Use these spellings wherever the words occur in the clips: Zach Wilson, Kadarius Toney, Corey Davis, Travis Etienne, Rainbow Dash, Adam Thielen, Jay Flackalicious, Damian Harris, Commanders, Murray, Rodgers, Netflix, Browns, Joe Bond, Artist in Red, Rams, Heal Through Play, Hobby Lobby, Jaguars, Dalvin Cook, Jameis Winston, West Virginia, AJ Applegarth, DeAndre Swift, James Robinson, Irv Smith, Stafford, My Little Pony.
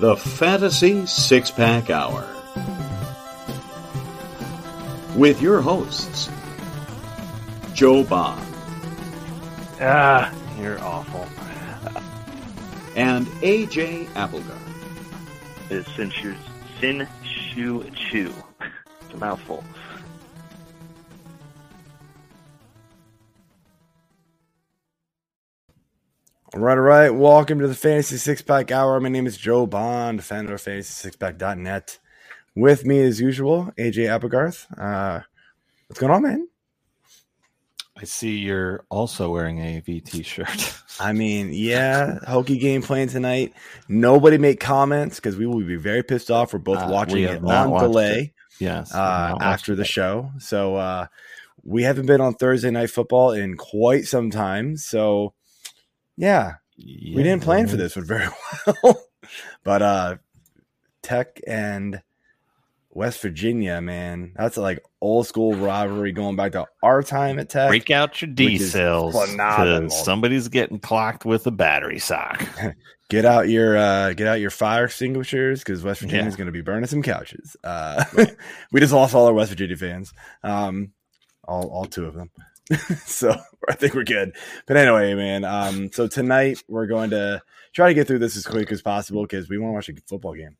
The Fantasy Six-Pack Hour with your hosts, Joe Bond. Ah, you're awful. And AJ Applegarth. It's Sin Shu Chu. It's a mouthful. All right. Welcome to the Fantasy Six-Pack Hour. My name is Joe Bond, founder of fantasysixpack.net. With me, as usual, AJ Applegarth. What's going on, man? I see you're also wearing a VT shirt. I mean, yeah, Hokie game playing tonight. Nobody make comments because we will be very pissed off. We're both watching it on delay after the show. So we haven't been on Thursday Night Football in quite some time, so... Yeah, we didn't plan for this one very well, but Tech and West Virginia, man, that's like old school rivalry going back to our time at Tech. Break out your D cells because somebody's getting clocked with a battery sock. Get out your fire extinguishers because West Virginia is going to be burning some couches. Right. We just lost all our West Virginia fans, all two of them. So I think we're good. But anyway, man, so tonight we're going to try to get through this as quick as possible because we want to watch a football game.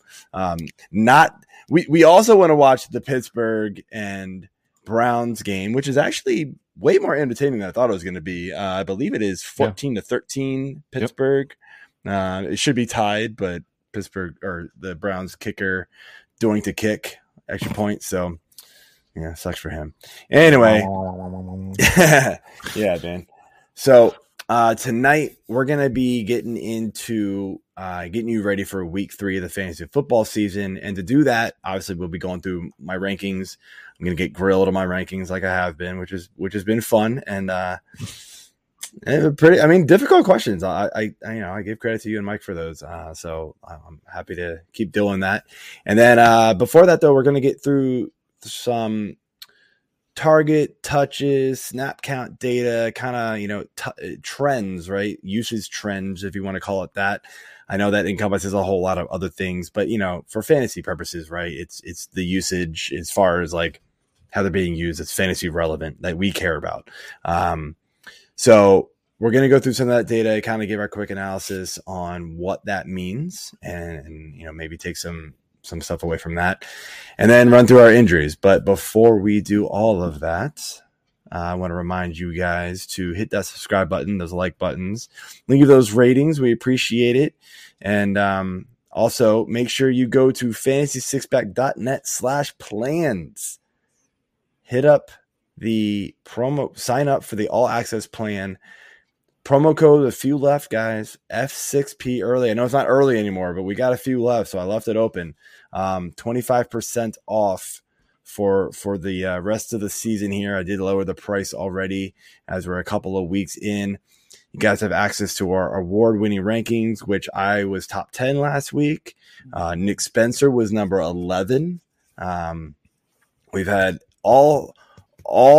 We also want to watch the Pittsburgh and Browns game, which is actually way more entertaining than I thought it was going to be. I believe it is 14-13 Pittsburgh. Yep. It should be tied, but Pittsburgh or the Browns kicker doing to kick extra point. So yeah, sucks for him. Anyway, yeah, man. So tonight we're gonna be getting into getting you ready for week 3 of the fantasy football season, and to do that, obviously we'll be going through my rankings. I'm gonna get grilled on my rankings like I have been, which has been fun and pretty. I mean, difficult questions. I give credit to you and Mike for those. So I'm happy to keep doing that. And then before that, though, we're gonna get through some target touches, snap count data, kind of, trends, right? Usage trends, if you want to call it that. I know that encompasses a whole lot of other things, but for fantasy purposes, right? It's the usage as far as like how they're being used. It's fantasy relevant that we care about. So we're going to go through some of that data, kind of give our quick analysis on what that means and maybe take some stuff away from that and then run through our injuries. But before we do all of that, I want to remind you guys to hit that subscribe button, those like buttons, leave those ratings. We appreciate it. And also make sure you go to fantasysixpack.net/plans. Hit up the promo, sign up for the all access plan. Promo code, a few left, guys, F6P early. I know it's not early anymore, but we got a few left, so I left it open. 25% off for the rest of the season here. I did lower the price already as we're a couple of weeks in. You guys have access to our award-winning rankings, which I was top 10 last week. Nick Spencer was number 11. We've had all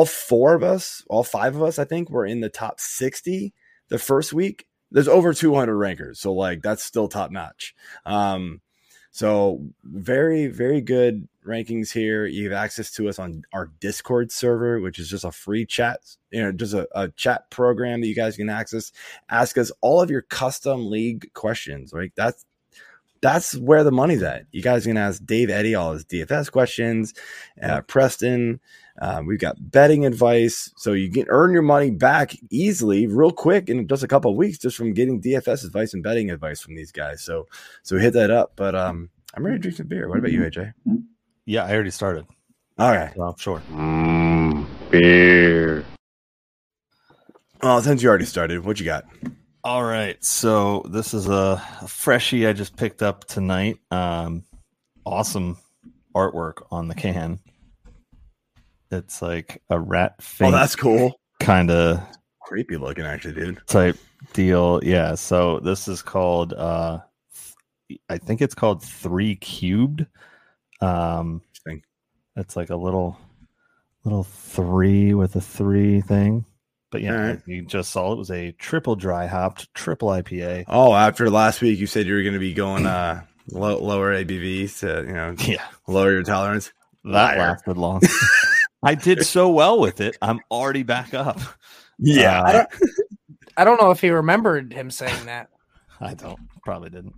five of us, I think, were in the top 60. The first week, there's over 200 rankers. So, that's still top notch. So, very, very good rankings here. You have access to us on our Discord server, which is just a free chat, just a chat program that you guys can access. Ask us all of your custom league questions. Like, that's where the money's at. You guys can ask Dave Eddy all his DFS questions, Preston. We've got betting advice, so you can earn your money back easily, real quick, in just a couple of weeks, just from getting DFS advice and betting advice from these guys. So hit that up. But I'm ready to drink some beer. What about you, AJ? Yeah, I already started. All right, well, sure. Beer. Oh, since you already started, what you got? All right, so this is a freshie I just picked up tonight. Awesome artwork on the can. It's like a rat face. Oh, that's cool. Kind of creepy looking, actually, dude. Type deal. Yeah. So this is called, I think it's called 3 Cubed. It's like a little 3 with a 3 thing. But yeah, right. You just saw it was a triple dry hopped, triple IPA. Oh, after last week, you said you were going to be going Lower ABV, so, you know, lower your tolerance. That lasted long. I did so well with it. I'm already back up. Yeah. I don't know if he remembered him saying that. I don't. Probably didn't.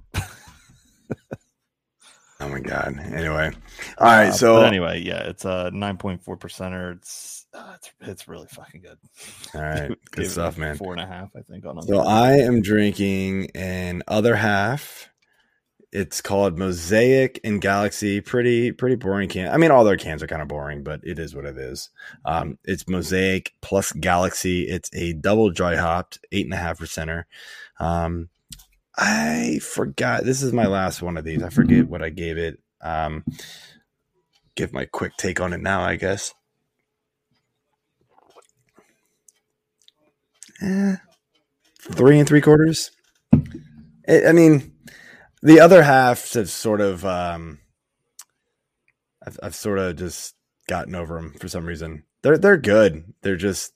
Oh, my God. Anyway. All right. So anyway, yeah, it's a 9.4%er. It's really fucking good. All right. Good stuff, man. 4.5, I think. So I am drinking an other half. It's called Mosaic and Galaxy. Pretty boring can. I mean, all their cans are kind of boring, but it is what it is. It's Mosaic plus Galaxy. It's a double dry hopped 8.5%er. I forgot. This is my last one of these. I forget what I gave it. Give my quick take on it now, I guess. Eh, 3.75. I mean, the other half have sort of, I've sort of just gotten over them for some reason. They're good. They're just,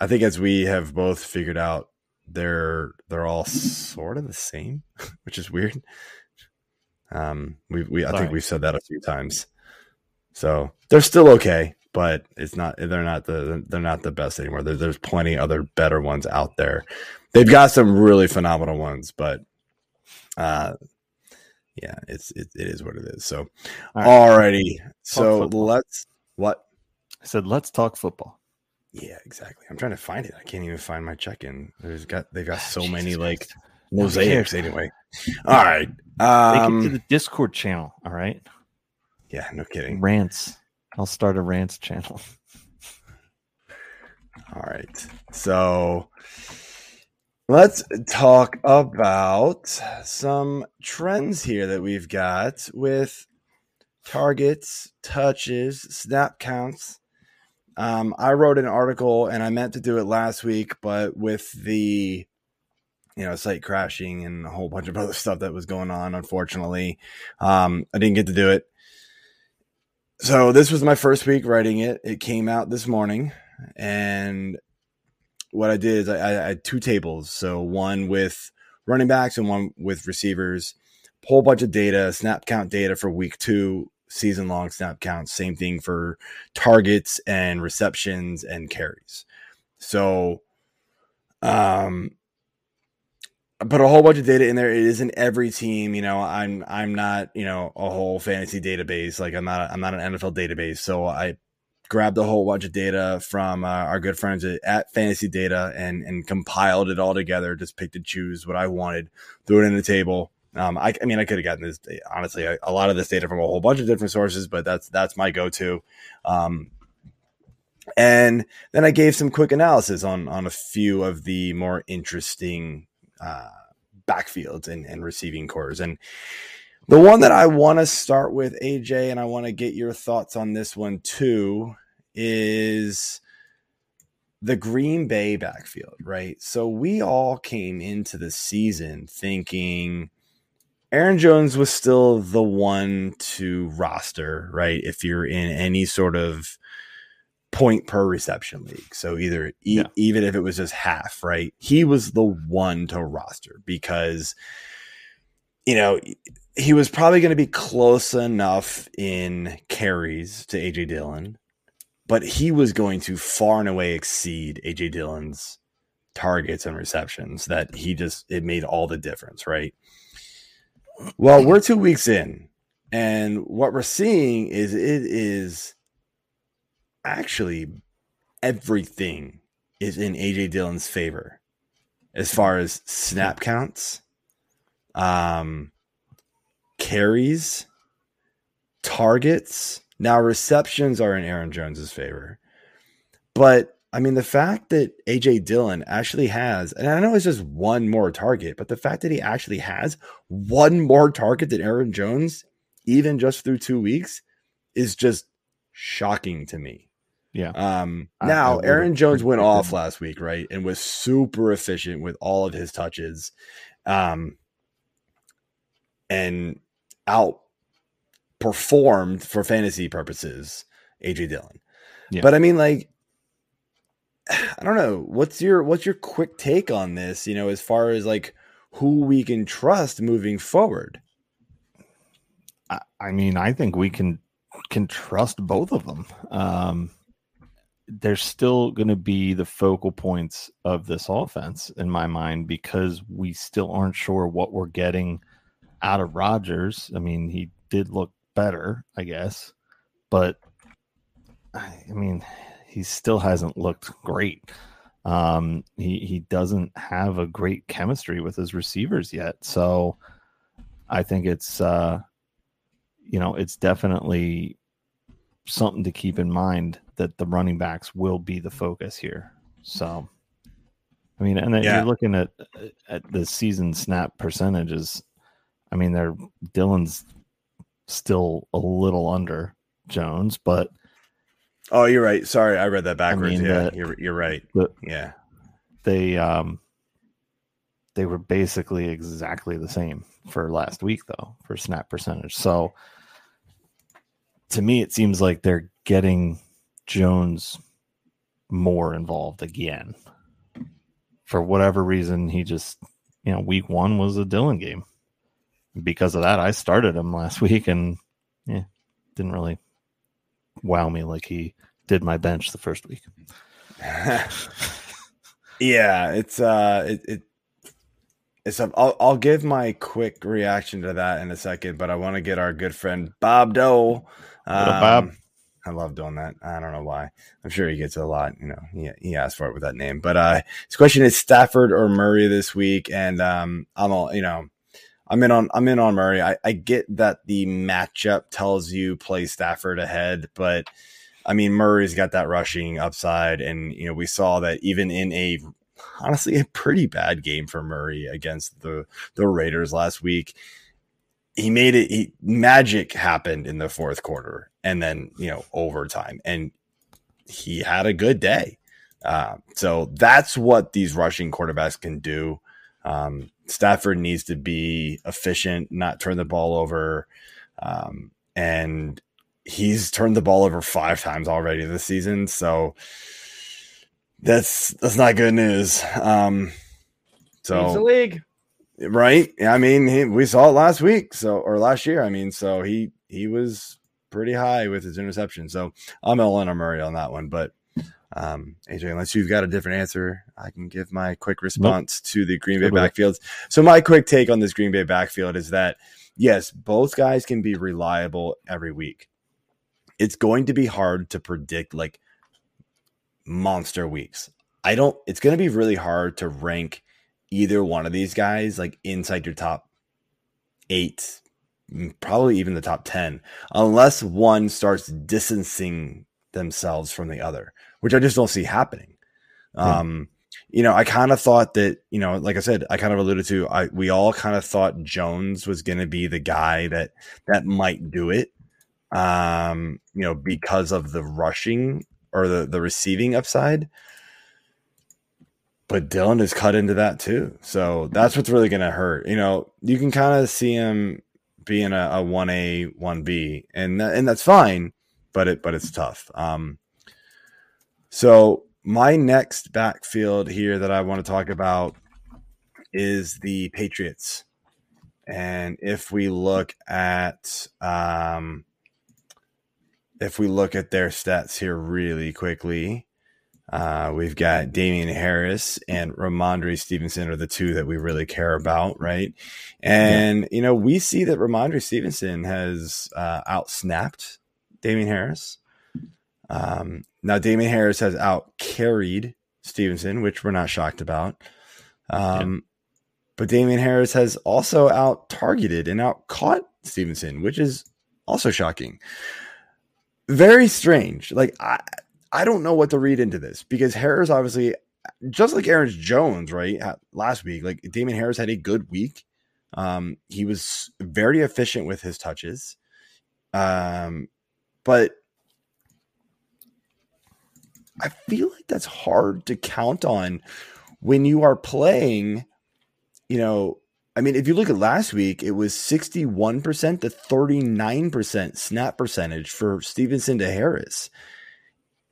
I think as we have both figured out, they're all sort of the same, which is weird. I think we've said that a few times. So they're still okay, but it's not. They're not the best anymore. There's plenty other better ones out there. They've got some really phenomenal ones, but. It is what it is. So, alrighty. So let's what I said. Let's talk football. Yeah, exactly. I'm trying to find it. I can't even find my check-in. They've got so many like mosaics. Anyway, all right. Take it to the Discord channel. All right. Yeah, no kidding. Rants. I'll start a rants channel. All right. So. Let's talk about some trends here that we've got with targets, touches, snap counts. I wrote an article, and I meant to do it last week, but with the site crashing and a whole bunch of other stuff that was going on, unfortunately, I didn't get to do it. So this was my first week writing it. It came out this morning, and what I did is I had two tables. So one with running backs and one with receivers, whole bunch of data, snap count data for week 2, season long snap counts, same thing for targets and receptions and carries. So, I put a whole bunch of data in there. It isn't every team, I'm not, a whole fantasy database. Like I'm not an NFL database. So I grabbed a whole bunch of data from our good friends at Fantasy Data and compiled it all together. Just picked and choose what I wanted, threw it in the table. I could have gotten this, honestly, a lot of this data from a whole bunch of different sources, but that's my go-to. And then I gave some quick analysis on a few of the more interesting backfields and receiving cores. And the one that I want to start with, AJ, and I want to get your thoughts on this one too, is the Green Bay backfield, right? So we all came into the season thinking Aaron Jones was still the one to roster, right? If you're in any sort of point per reception league. So even if it was just half, right? He was the one to roster because, he was probably going to be close enough in carries to AJ Dillon, but he was going to far and away exceed AJ Dillon's targets and receptions that it made all the difference, right? Well, we're 2 weeks in, and what we're seeing is it is actually everything is in AJ Dillon's favor as far as snap counts, carries, targets. Now receptions are in Aaron Jones's favor, but I mean, the fact that AJ Dillon actually has, and I know it's just one more target, but the fact that he actually has one more target than Aaron Jones, even just through 2 weeks, is just shocking to me. Yeah. Now Aaron Jones went off last week, right? And was super efficient with all of his touches. And outperformed for fantasy purposes AJ Dillon. Yeah. But I mean, like, I don't know. What's your quick take on this, as far as like who we can trust moving forward? I mean, I think we can trust both of them. They're still going to be the focal points of this offense in my mind, because we still aren't sure what we're getting out of Rodgers. I mean, he did look better, I guess, but I mean, he still hasn't looked great. He doesn't have a great chemistry with his receivers yet. So I think it's, you know, it's definitely something to keep in mind that the running backs will be the focus here. So, I mean, and then you're looking at the season snap percentages. I mean, Dillon's still a little under Jones, but. Oh, you're right. Sorry. I read that backwards. I mean, you're right. They were basically exactly the same for last week though, for snap percentage. So to me, it seems like they're getting Jones more involved again. For whatever reason, he just, you know, week one was a Dillon game. Because of that, I started him last week and didn't really wow me like he did my bench the first week. I'll give my quick reaction to that in a second, but I want to get our good friend Bob Dole. What up, Bob? I love doing that. I don't know why. I'm sure he gets it a lot. You know, he asked for it with that name. But his question is Stafford or Murray this week, and I'm in on Murray. I get that the matchup tells you play Stafford ahead, but I mean Murray's got that rushing upside, and you know we saw that even in honestly a pretty bad game for Murray against the Raiders last week. He made it. Magic happened in the fourth quarter and then, you know, overtime, and he had a good day. So that's what these rushing quarterbacks can do. Stafford needs to be efficient, not turn the ball over. And he's turned the ball over 5 times already this season. So that's not good news. So it's the league. Right. I mean, we saw it last week. Or last year. I mean, so he was pretty high with his interception. So I'm Eleanor Murray on that one. But AJ, unless you've got a different answer, I can give my quick response to the Green Bay backfields. So my quick take on this Green Bay backfield is that, yes, both guys can be reliable every week. It's going to be hard to predict like monster weeks. It's going to be really hard to rank either one of these guys like inside your top 8, probably even the top 10, unless one starts distancing themselves from the other, which I just don't see happening. You know, I kind of thought that, you know, like I said, I kind of alluded to, we all kind of thought Jones was going to be the guy that might do it, you know, because of the rushing or the receiving upside. But Dillon is cut into that too. So that's what's really going to hurt. You know, you can kind of see him being a 1A, 1B, and that's fine, but it's tough. So my next backfield here that I want to talk about is the Patriots. And if we look at their stats here really quickly, we've got Damian Harris and Ramondre Stevenson are the two that we really care about, right? And, you know, we see that Ramondre Stevenson has outsnapped Damian Harris. Now, Damian Harris has out-carried Stevenson, which we're not shocked about. But Damian Harris has also out-targeted and out-caught Stevenson, which is also shocking. Very strange. Like, I don't know what to read into this, because Harris obviously, just like Aaron Jones, right, last week, like Damian Harris had a good week. He was very efficient with his touches. But I feel like that's hard to count on when you are playing, you know, I mean, if you look at last week, it was 61% to 39% snap percentage for Stevenson to Harris.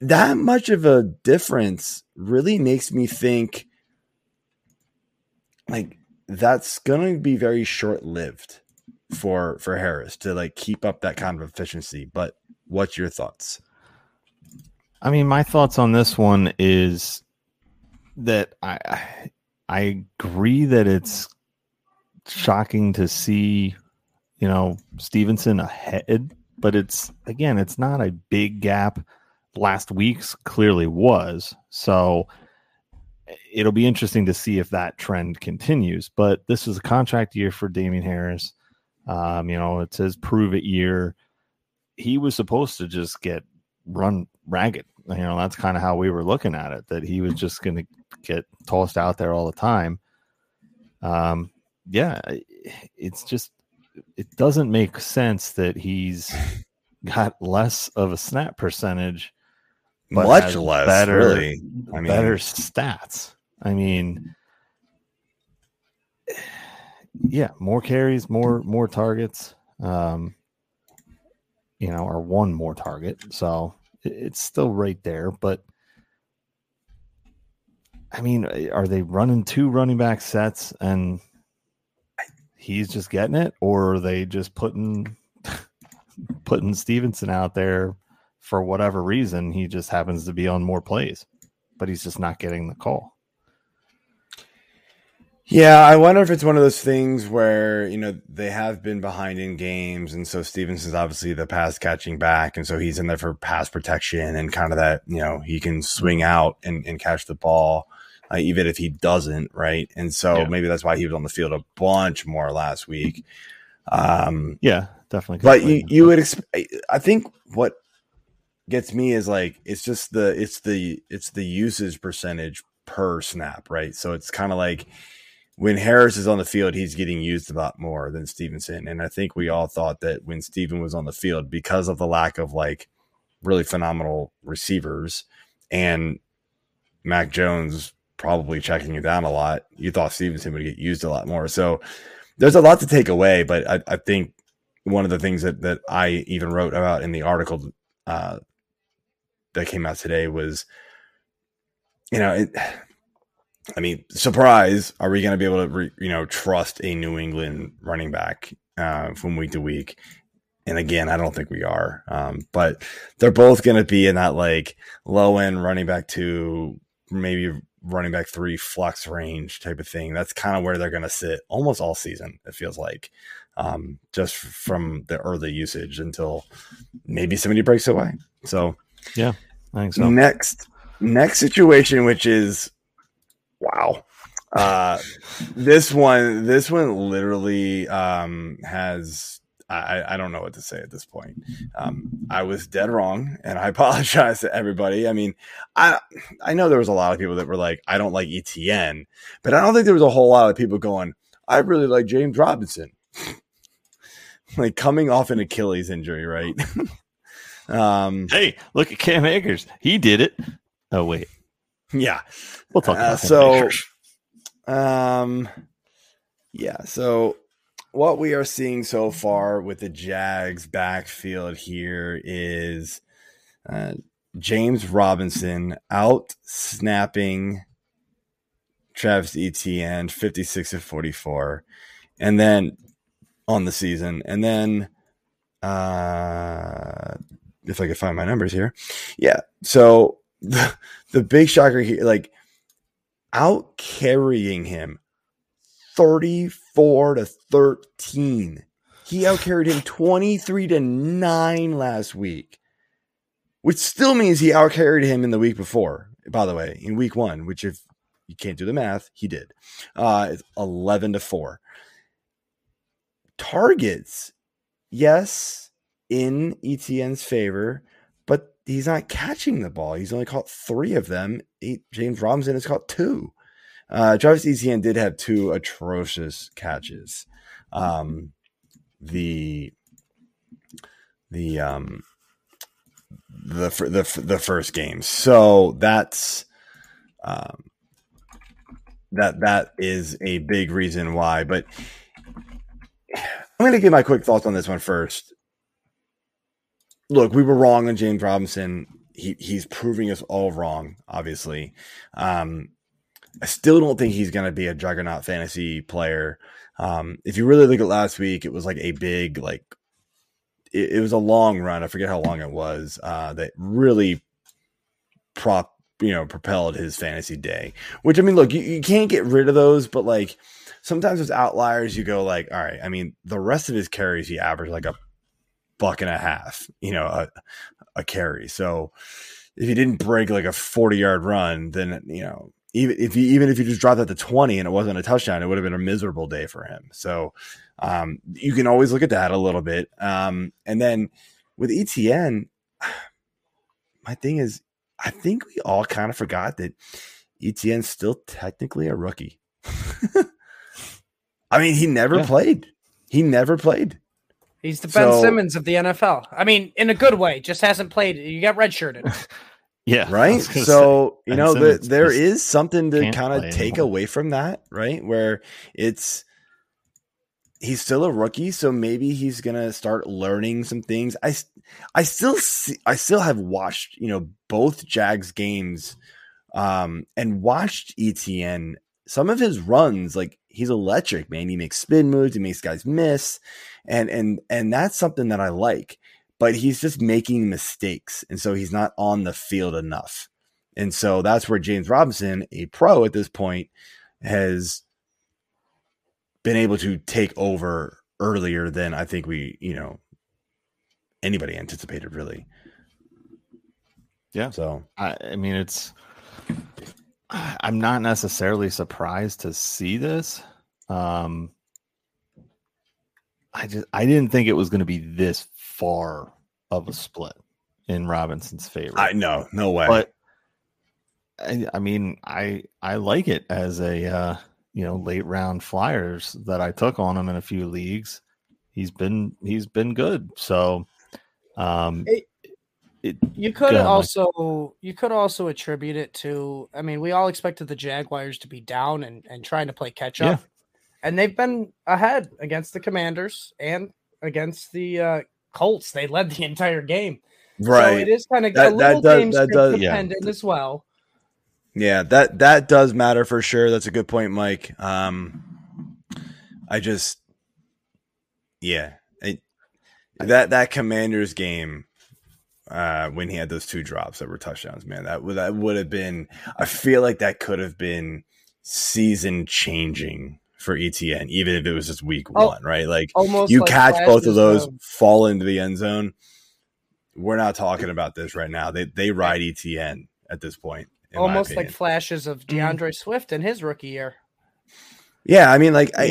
That much of a difference really makes me think like that's going to be very short-lived for Harris to like keep up that kind of efficiency. But what's your thoughts? I mean, my thoughts on this one is that I agree that it's shocking to see, you know, Stevenson ahead, but it's, again, it's not a big gap. Last week's clearly was. So it'll be interesting to see if that trend continues, but this is a contract year for Damian Harris. You know, it's his prove it year. He was supposed to just get run ragged. You know, that's kind of how we were looking at it, that he was just going to get tossed out there all the time. Yeah, it's just, it doesn't make sense that he's got less of a snap percentage, but much less better, really. I mean, better stats. I mean, yeah, more carries, more targets. You know, or one more target. So it's still right there, but I mean, are they running two running back sets and he's just getting it, or are they just putting Stevenson out there for whatever reason? He just happens to be on more plays, but he's just not getting the call. Yeah, I wonder if it's one of those things where, you know, they have been behind in games, and so Stevenson's obviously the pass catching back, and so he's in there for pass protection and kind of that, you know, he can swing out and catch the ball, even if he doesn't, right? And so maybe that's why he was on the field a bunch more last week. Yeah, definitely. But you would expect. I think what gets me is like it's the usage percentage per snap, right? So it's kind of like, when Harris is on the field, he's getting used a lot more than Stevenson. And I think we all thought that when Steven was on the field, because of the lack of like really phenomenal receivers and Mac Jones probably checking you down a lot, you thought Stevenson would get used a lot more. So there's a lot to take away. But I think one of the things that I even wrote about in the article that came out today was, you know, surprise, are we going to be able to, trust a New England running back from week to week? And again, I don't think we are. But they're both going to be in that like low end running back 2, maybe running back 3 flex range type of thing. That's kind of where they're going to sit almost all season, it feels like, just from the early usage until maybe somebody breaks away. So, yeah, I think so. Next situation, which is, wow. This one literally has, I don't know what to say at this point. I was dead wrong, and I apologize to everybody. I mean, I know there was a lot of people that were like, I don't like Etienne, but I don't think there was a whole lot of people going, I really like James Robinson. Like coming off an Achilles injury, right? Hey, look at Cam Akers. He did it. Oh, wait. Yeah, we'll talk about that. So, yeah. So, what we are seeing so far with the Jags backfield here is James Robinson out snapping Travis Etienne 56 of 44, and then on the season, and then if I could find my numbers here, yeah. So. The big shocker here, like out carrying him 34-13. He out carried him 23-9 last week, which still means he out carried him in the week before, by the way, in week 1, which if you can't do the math, he did. It's 11-4. Targets, yes, in Etienne's favor. He's not catching the ball. He's only caught 3 of them. James Robinson has caught 2. Travis Etienne did have 2 atrocious catches. The first game. So that's that is a big reason why. But I'm going to give my quick thoughts on this one first. Look, we were wrong on James Robinson. He's proving us all wrong, obviously. I still don't think he's going to be a juggernaut fantasy player. If you really look at last week, it was like a big, like it was a long run. I forget how long it was that really propelled his fantasy day, which, I mean, look, you can't get rid of those, but like sometimes with outliers, you go like, all right, I mean, the rest of his carries, he averaged like a buck and a half, a carry. So if he didn't break like a 40-yard run, then, even if you just dropped that to 20 and it wasn't a touchdown, it would have been a miserable day for him. So you can always look at that a little bit. And then with Etienne, my thing is, I think we all kind of forgot that Etienne's still technically a rookie. I mean, he never played. He never played. He's the Ben Simmons of the NFL. I mean, in a good way, just hasn't played. You got redshirted. Yeah. Right. So, there is something to kind of take away from that, right? Where he's still a rookie. So maybe he's going to start learning some things. I still have watched, both Jags games and watched Etienne. Some of his runs, like he's electric, man. He makes spin moves. He makes guys miss. And that's something that I like, but he's just making mistakes. And so he's not on the field enough. And so that's where James Robinson, a pro at this point, has been able to take over earlier than I think we, anybody anticipated really. Yeah. So, I mean, I'm not necessarily surprised to see this. I didn't think it was going to be this far of a split in Robinson's favor. I know, no way. But I mean, I like it as a late round flyers that I took on him in a few leagues. He's been good. so You could also attribute it to, I mean, we all expected the Jaguars to be down and trying to play catch up, and they've been ahead against the Commanders and against the Colts. They led the entire game, right? So it is kind of game script dependent as well. Yeah, that does matter for sure. That's a good point, Mike. That Commanders game. When he had those two drops that were touchdowns, man, that would have been, I feel like that could have been season changing for Etienne, even if it was just week one, right? Like you like catch both of those, fall into the end zone. We're not talking about this right now. They ride Etienne at this point. Almost like flashes of DeAndre Swift in his rookie year. Yeah. I mean, like, I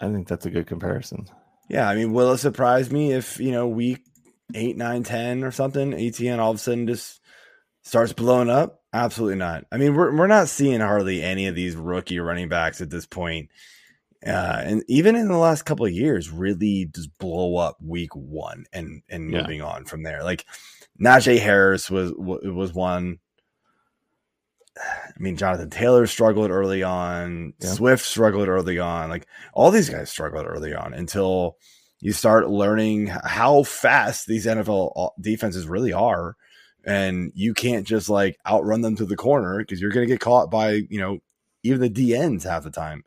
think that's a good comparison. Yeah. I mean, will it surprise me if, week 8, 9, 10 or something, Etienne all of a sudden just starts blowing up? Absolutely not. I mean, we're not seeing hardly any of these rookie running backs at this point. And even in the last couple of years, really just blow up week one and moving on from there. Like Najee Harris was one. I mean, Jonathan Taylor struggled early on. Yeah. Swift struggled early on. Like all these guys struggled early on until you start learning how fast these NFL defenses really are, and you can't just like outrun them to the corner because you're going to get caught by, even the DNs half the time.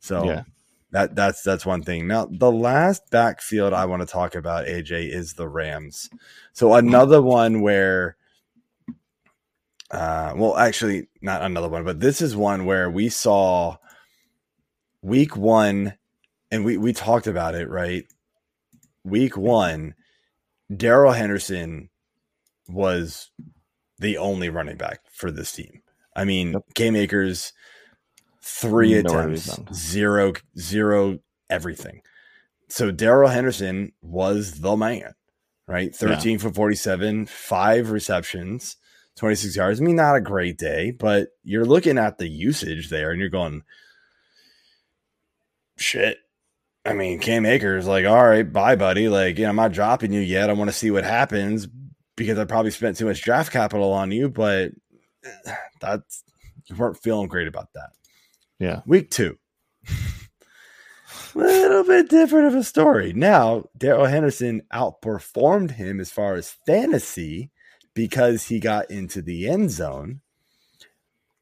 So that's one thing. Now, the last backfield I want to talk about, AJ, is the Rams. So another one where actually not another one, but this is one where we saw week one and we talked about it, right? Week one, Daryl Henderson was the only running back for this team. I mean, Cam Akers, 3 attempts, zero, everything. So Daryl Henderson was the man, right? 13 for 47, 5 receptions, 26 yards. I mean, not a great day, but you're looking at the usage there and you're going, shit. I mean, Cam Akers, like, all right, bye, buddy. Like, I'm not dropping you yet. I want to see what happens because I probably spent too much draft capital on you, but you weren't feeling great about that. Yeah. Week two. A little bit different of a story. Now, Daryl Henderson outperformed him as far as fantasy because he got into the end zone,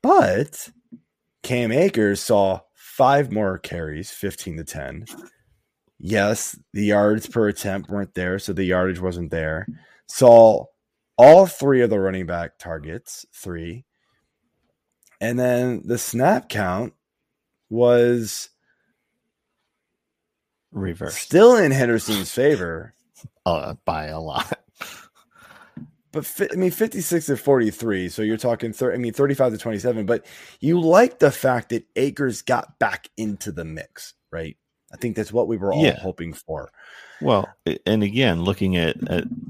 but Cam Akers saw 5 more carries, 15 to 10. Yes, the yards per attempt weren't there, so the yardage wasn't there. Saw all 3 of the running back targets, 3. And then the snap count was reversed. Still in Henderson's favor. By a lot. But, 56 to 43, so you're talking 35 to 27, but you like the fact that Akers got back into the mix, right? I think that's what we were all hoping for. Well, and again, looking at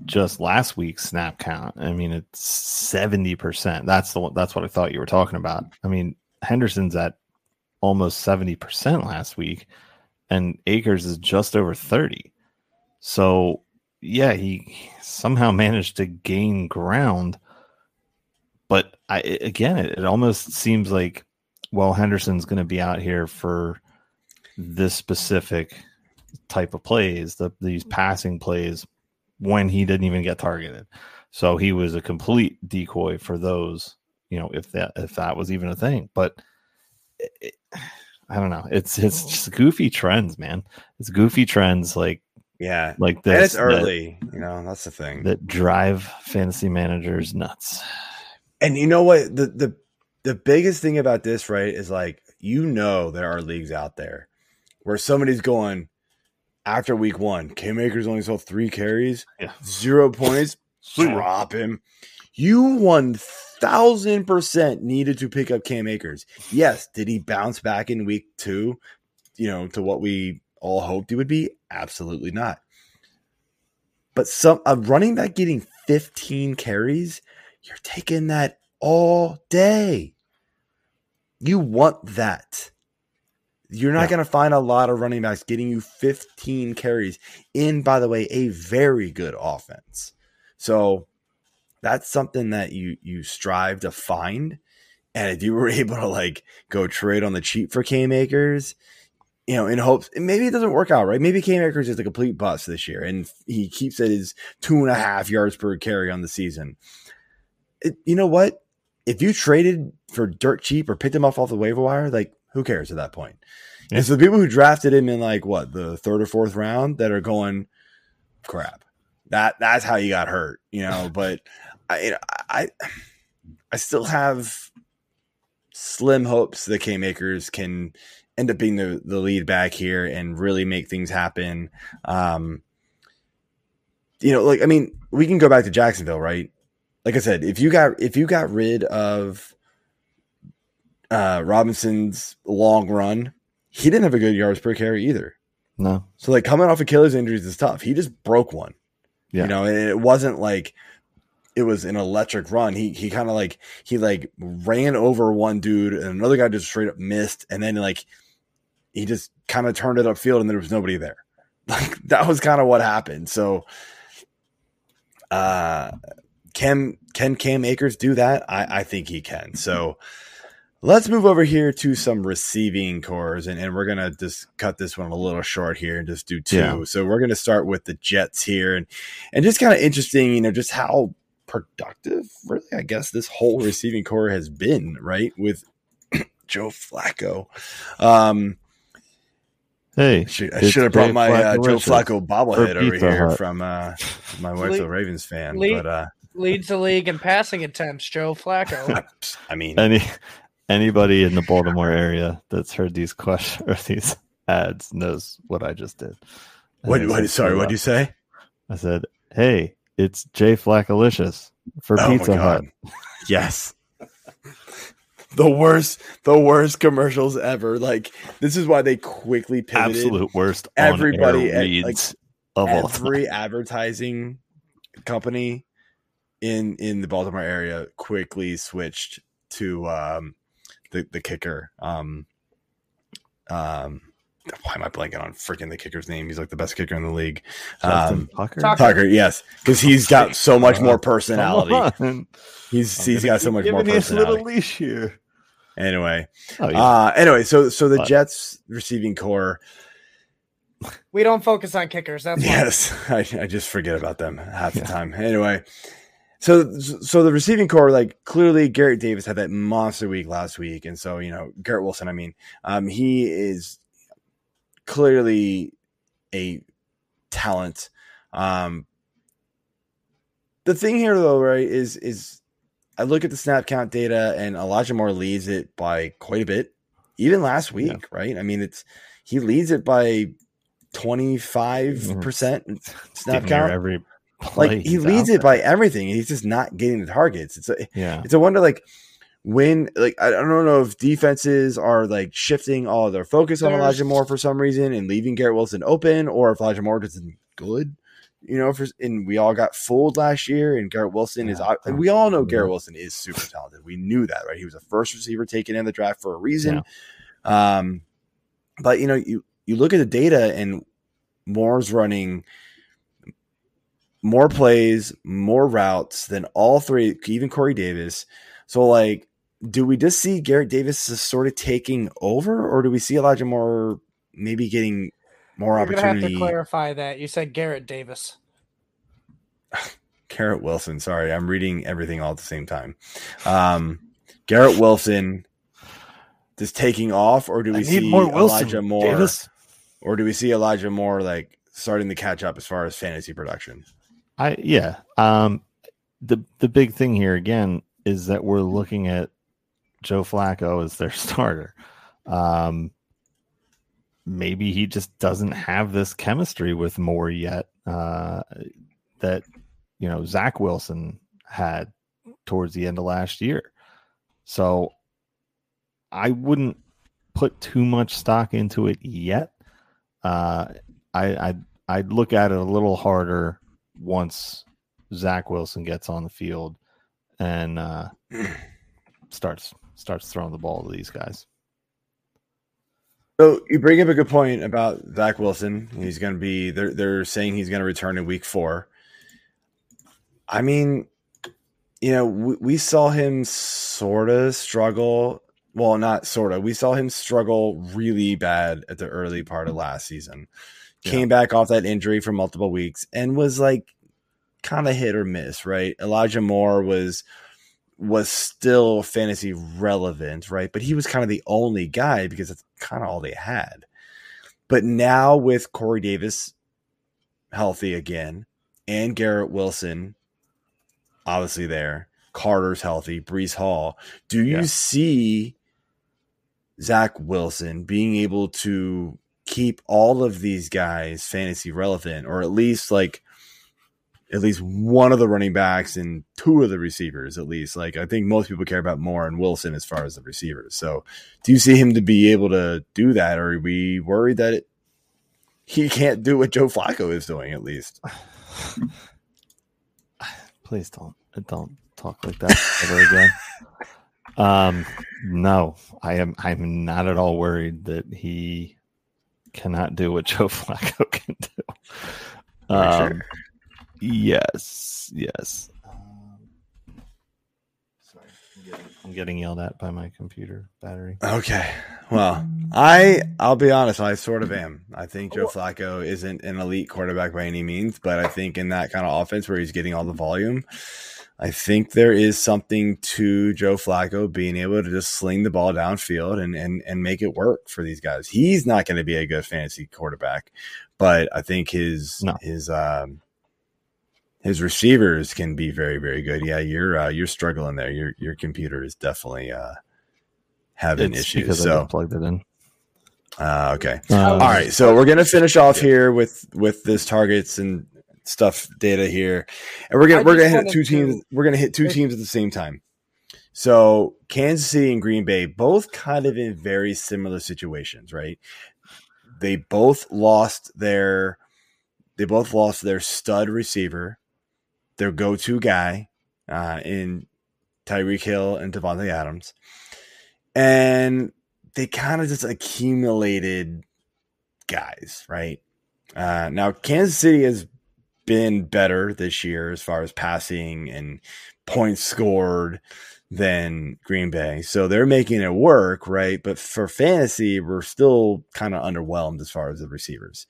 just last week's snap count, I mean, it's 70%. That's what I thought you were talking about. I mean, Henderson's at almost 70% last week, and Akers is just over 30. So, yeah, he somehow managed to gain ground, but it almost seems like, well, Henderson's going to be out here for this specific type of plays, these passing plays, when he didn't even get targeted. So he was a complete decoy for those, if that was even a thing. But I don't know. It's just goofy trends, man. It's goofy trends like. Yeah, like this, and it's early, that's the thing that drive fantasy managers nuts. And you know what? The biggest thing about this, right, is like, there are leagues out there where somebody's going after week one, Cam Akers only saw 3 carries, 0 points, drop him. You 1,000% needed to pick up Cam Akers. Yes, did he bounce back in week 2, to what we all hoped it would be? Absolutely not. But a running back getting 15 carries, you're taking that all day. You want that. You're not going to find a lot of running backs getting you 15 carries in, by the way, a very good offense. So that's something that you strive to find. And if you were able to go trade on the cheap for Cam Akers, in hopes maybe it doesn't work out, right? Maybe Cam Akers is a complete bust this year and he keeps at his 2.5 yards per carry on the season. You know what? If you traded for dirt cheap or picked him off the waiver wire, who cares at that point? Yeah. And so the people who drafted him in the 3rd or 4th round that are going, crap, that's how you got hurt, but I still have slim hopes that Cam Akers can end up being the lead back here and really make things happen. We can go back to Jacksonville, right? Like I said, if you got rid of Robinson's long run, he didn't have a good yards per carry either. No. So coming off Achilles injuries is tough. He just broke one. Yeah. And it wasn't it was an electric run. He kind of he ran over one dude and another guy just straight up missed. And then he just kind of turned it upfield and there was nobody there. That was kind of what happened. So, can Cam Akers do that? I think he can. So let's move over here to some receiving cores and we're going to just cut this one a little short here and just do 2. Yeah. So we're going to start with the Jets here and just kind of interesting, just how productive, really, I guess this whole receiving core has been, right, with Joe Flacco. I should have brought my Joe Flacco bobblehead over here from my wife's a Ravens fan. But leads the league in passing attempts, Joe Flacco. I mean, anybody in the Baltimore area that's heard these questions or these ads knows what I just did. What did you say? I said, hey, it's Jay Flackalicious for Pizza Hut. Yes. The worst commercials ever. This is why they quickly pivoted. Absolute worst. Everybody every advertising company in the Baltimore area quickly switched to the kicker. Why am I blanking on freaking the kicker's name? He's the best kicker in the league. Tucker, yes, because he's got so much more personality. He's got so much more personality. Little leash here. Anyway, so the Jets receiving core. We don't focus on kickers. That's why. Yes, I just forget about them half the time. Anyway, So the receiving core, like, clearly Garrett Davis had that monster week last week. And so, you know, Garrett Wilson, I mean, he is clearly a talent. The thing here, though, right, is I look at the snap count data, and Elijah Moore leads it by quite a bit, even last week, right? I mean, he leads it by 25% snap count. Every play, like, he leads it by everything, and he's just not getting the targets. It's a wonder, like, when, like, I don't know if defenses are, like, shifting all of their focus on Elijah Moore for some reason and leaving Garrett Wilson open, or if Elijah Moore isn't good. You know, and we all got fooled last year, and Garrett Wilson is, and we all know Garrett Wilson is super talented. We knew that, right? He was the first receiver taken in the draft for a reason. Yeah. But, you know, you look at the data, and Moore's running more plays, more routes than all three, even Corey Davis. So, like, do we just see Garrett Davis sort of taking over, or do we see Elijah Moore maybe getting more opportunity? You're going to have to clarify that. You said Garrett Davis. Garrett Wilson. Sorry, I'm reading everything all at the same time. Garrett Wilson just taking off, or do we see Elijah Moore? Davis? Or do we see Elijah Moore, like, starting to catch up as far as fantasy production? The big thing here, again, is that we're looking at Joe Flacco as their starter. Maybe he just doesn't have this chemistry with Moore yet that, you know, Zach Wilson had towards the end of last year. So I wouldn't put too much stock into it yet. I'd look at it a little harder once Zach Wilson gets on the field and starts throwing the ball to these guys. So you bring up a good point about Zach Wilson. He's going to be, they're saying he's going to return in week 4. I mean, you know, we saw him sort of struggle. Well, not sort of. We saw him struggle really bad at the early part of last season. Came back off that injury for multiple weeks and was, like, kind of hit or miss, right? Elijah Moore was still fantasy relevant, right? But he was kind of the only guy because that's kind of all they had. But now with Corey Davis healthy again and Garrett Wilson obviously there, Carter's healthy, Breece Hall, do you see Zach Wilson being able to keep all of these guys fantasy relevant, or at least, like, at least one of the running backs and two of the receivers, at least? Like, I think most people care about Moore and Wilson as far as the receivers. So do you see him to be able to do that? Or are we worried that he can't do what Joe Flacco is doing, at least? Please don't talk like that ever again. No, I'm not at all worried that he cannot do what Joe Flacco can do. Sure. Yes. Sorry, I'm getting yelled at by my computer battery. Okay, well, I'll be honest, I sort of am. I think Joe Flacco isn't an elite quarterback by any means, but I think in that kind of offense where he's getting all the volume, I think there is something to Joe Flacco being able to just sling the ball downfield and make it work for these guys. He's not going to be a good fantasy quarterback, but I think his receivers can be very, very good. Yeah, you're struggling there. Your computer is definitely having issues. Because I plugged it in. Okay. All right. So we're gonna finish off here with this targets and stuff data here, and we're gonna hit two teams. We're gonna hit two teams at the same time. So Kansas City and Green Bay, both kind of in very similar situations, right? They both lost their stud receiver, their go-to guy in Tyreek Hill and Devontae Adams. And they kind of just accumulated guys, right? Now, Kansas City has been better this year as far as passing and points scored than Green Bay. So they're making it work, right? But for fantasy, we're still kind of underwhelmed as far as the receivers.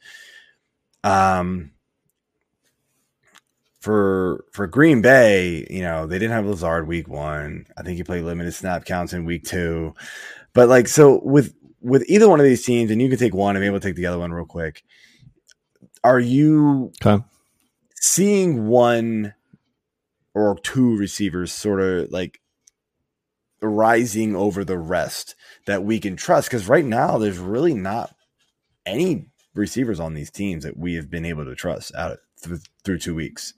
for Green Bay, you know, they didn't have Lazard week one. I think he played limited snap counts in week two. But like, so with either one of these teams, and you can take one, I'm able to take the other one real quick. Are you seeing one or two receivers sort of like rising over the rest that we can trust? Because right now there's really not any receivers on these teams that we have been able to trust out through 2 weeks.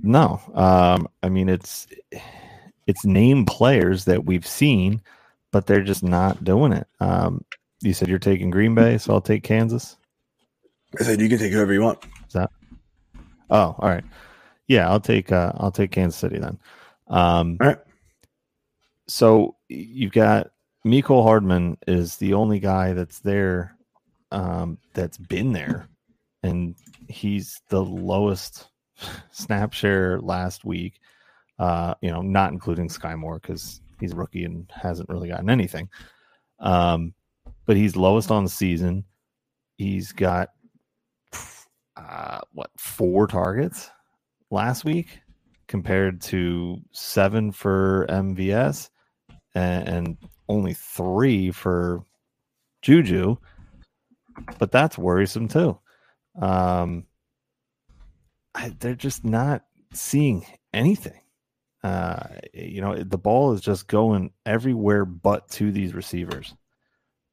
No. I mean, it's name players that we've seen, but they're just not doing it. You said you're taking Green Bay, so I'll take Kansas. I said you can take whoever you want. Is that? Oh, all right. Yeah, I'll take Kansas City then. All right. So you've got Mecole Hardman is the only guy that's there, that's been there, and he's the lowest snap share last week. You know, not including Sky Moore because he's a rookie and hasn't really gotten anything. But he's lowest on the season. He's got four targets last week compared to seven for MVS and only three for Juju. But that's worrisome too. They're just not seeing anything. You know, the ball is just going everywhere but to these receivers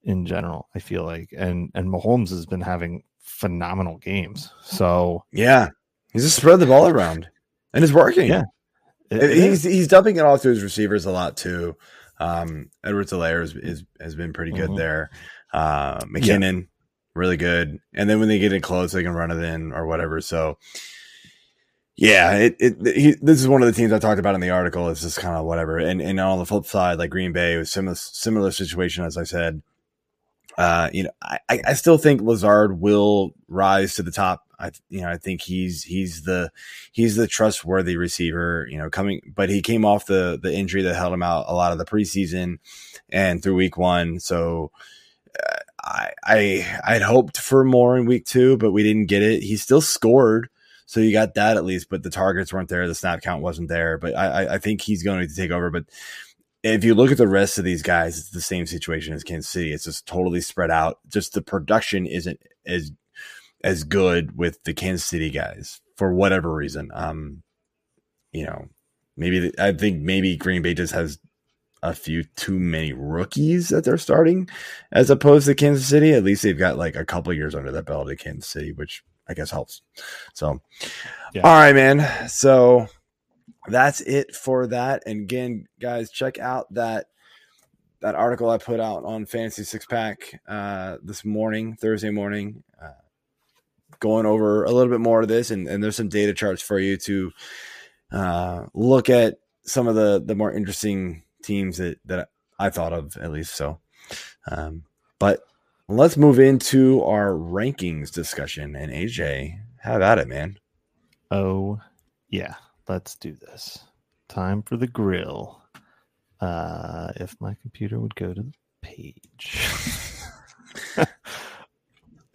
in general, I feel like. And Mahomes has been having phenomenal games. So yeah, he's just spread the ball around and it's working. Yeah, he's dumping it off to his receivers a lot too. Edwards-Helaire has been pretty good there. McKinnon, really good. And then when they get it close, they can run it in or whatever. So yeah, this is one of the teams I talked about in the article. It's just kind of whatever. And on the flip side, like Green Bay was similar situation, as I said. You know, I still think Lazard will rise to the top. I think he's the trustworthy receiver, you know, coming, but he came off the injury that held him out a lot of the preseason and through week one. So I'd hoped for more in week two, but we didn't get it. He still scored. So you got that at least, but the targets weren't there. The snap count wasn't there, but I think he's going to take over. But if you look at the rest of these guys, it's the same situation as Kansas City. It's just totally spread out. Just the production isn't as good with the Kansas City guys for whatever reason. You know, I think maybe Green Bay just has a few too many rookies that they're starting as opposed to Kansas City. At least they've got like a couple years under that belt at Kansas City, which I guess helps. So, yeah. All right, man. So that's it for that. And again, guys, check out that article I put out on Fantasy Six Pack this morning, Thursday morning, going over a little bit more of this. And there's some data charts for you to look at some of the more interesting teams that I thought of, at least. So, but let's move into our rankings discussion. And AJ, how about it, man? Oh, yeah. Let's do this. Time for the grill. If my computer would go to the page.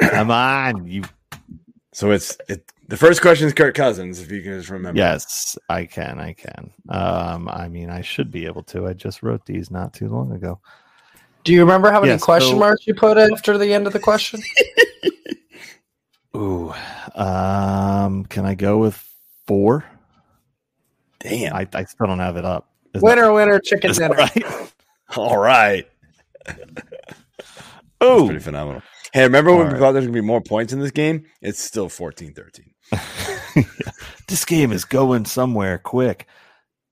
Come on, you. So the first question is Kirk Cousins, if you can just remember. Yes, I can. I mean, I should be able to. I just wrote these not too long ago. Do you remember how many question marks you put after the end of the question? Ooh. Can I go with 4? Damn, I still don't have it up. Winner, chicken dinner. Right? All right. Oh, pretty phenomenal. Hey, remember when we thought there's going to be more points in this game? It's still 14-13. Yeah. This game is going somewhere quick.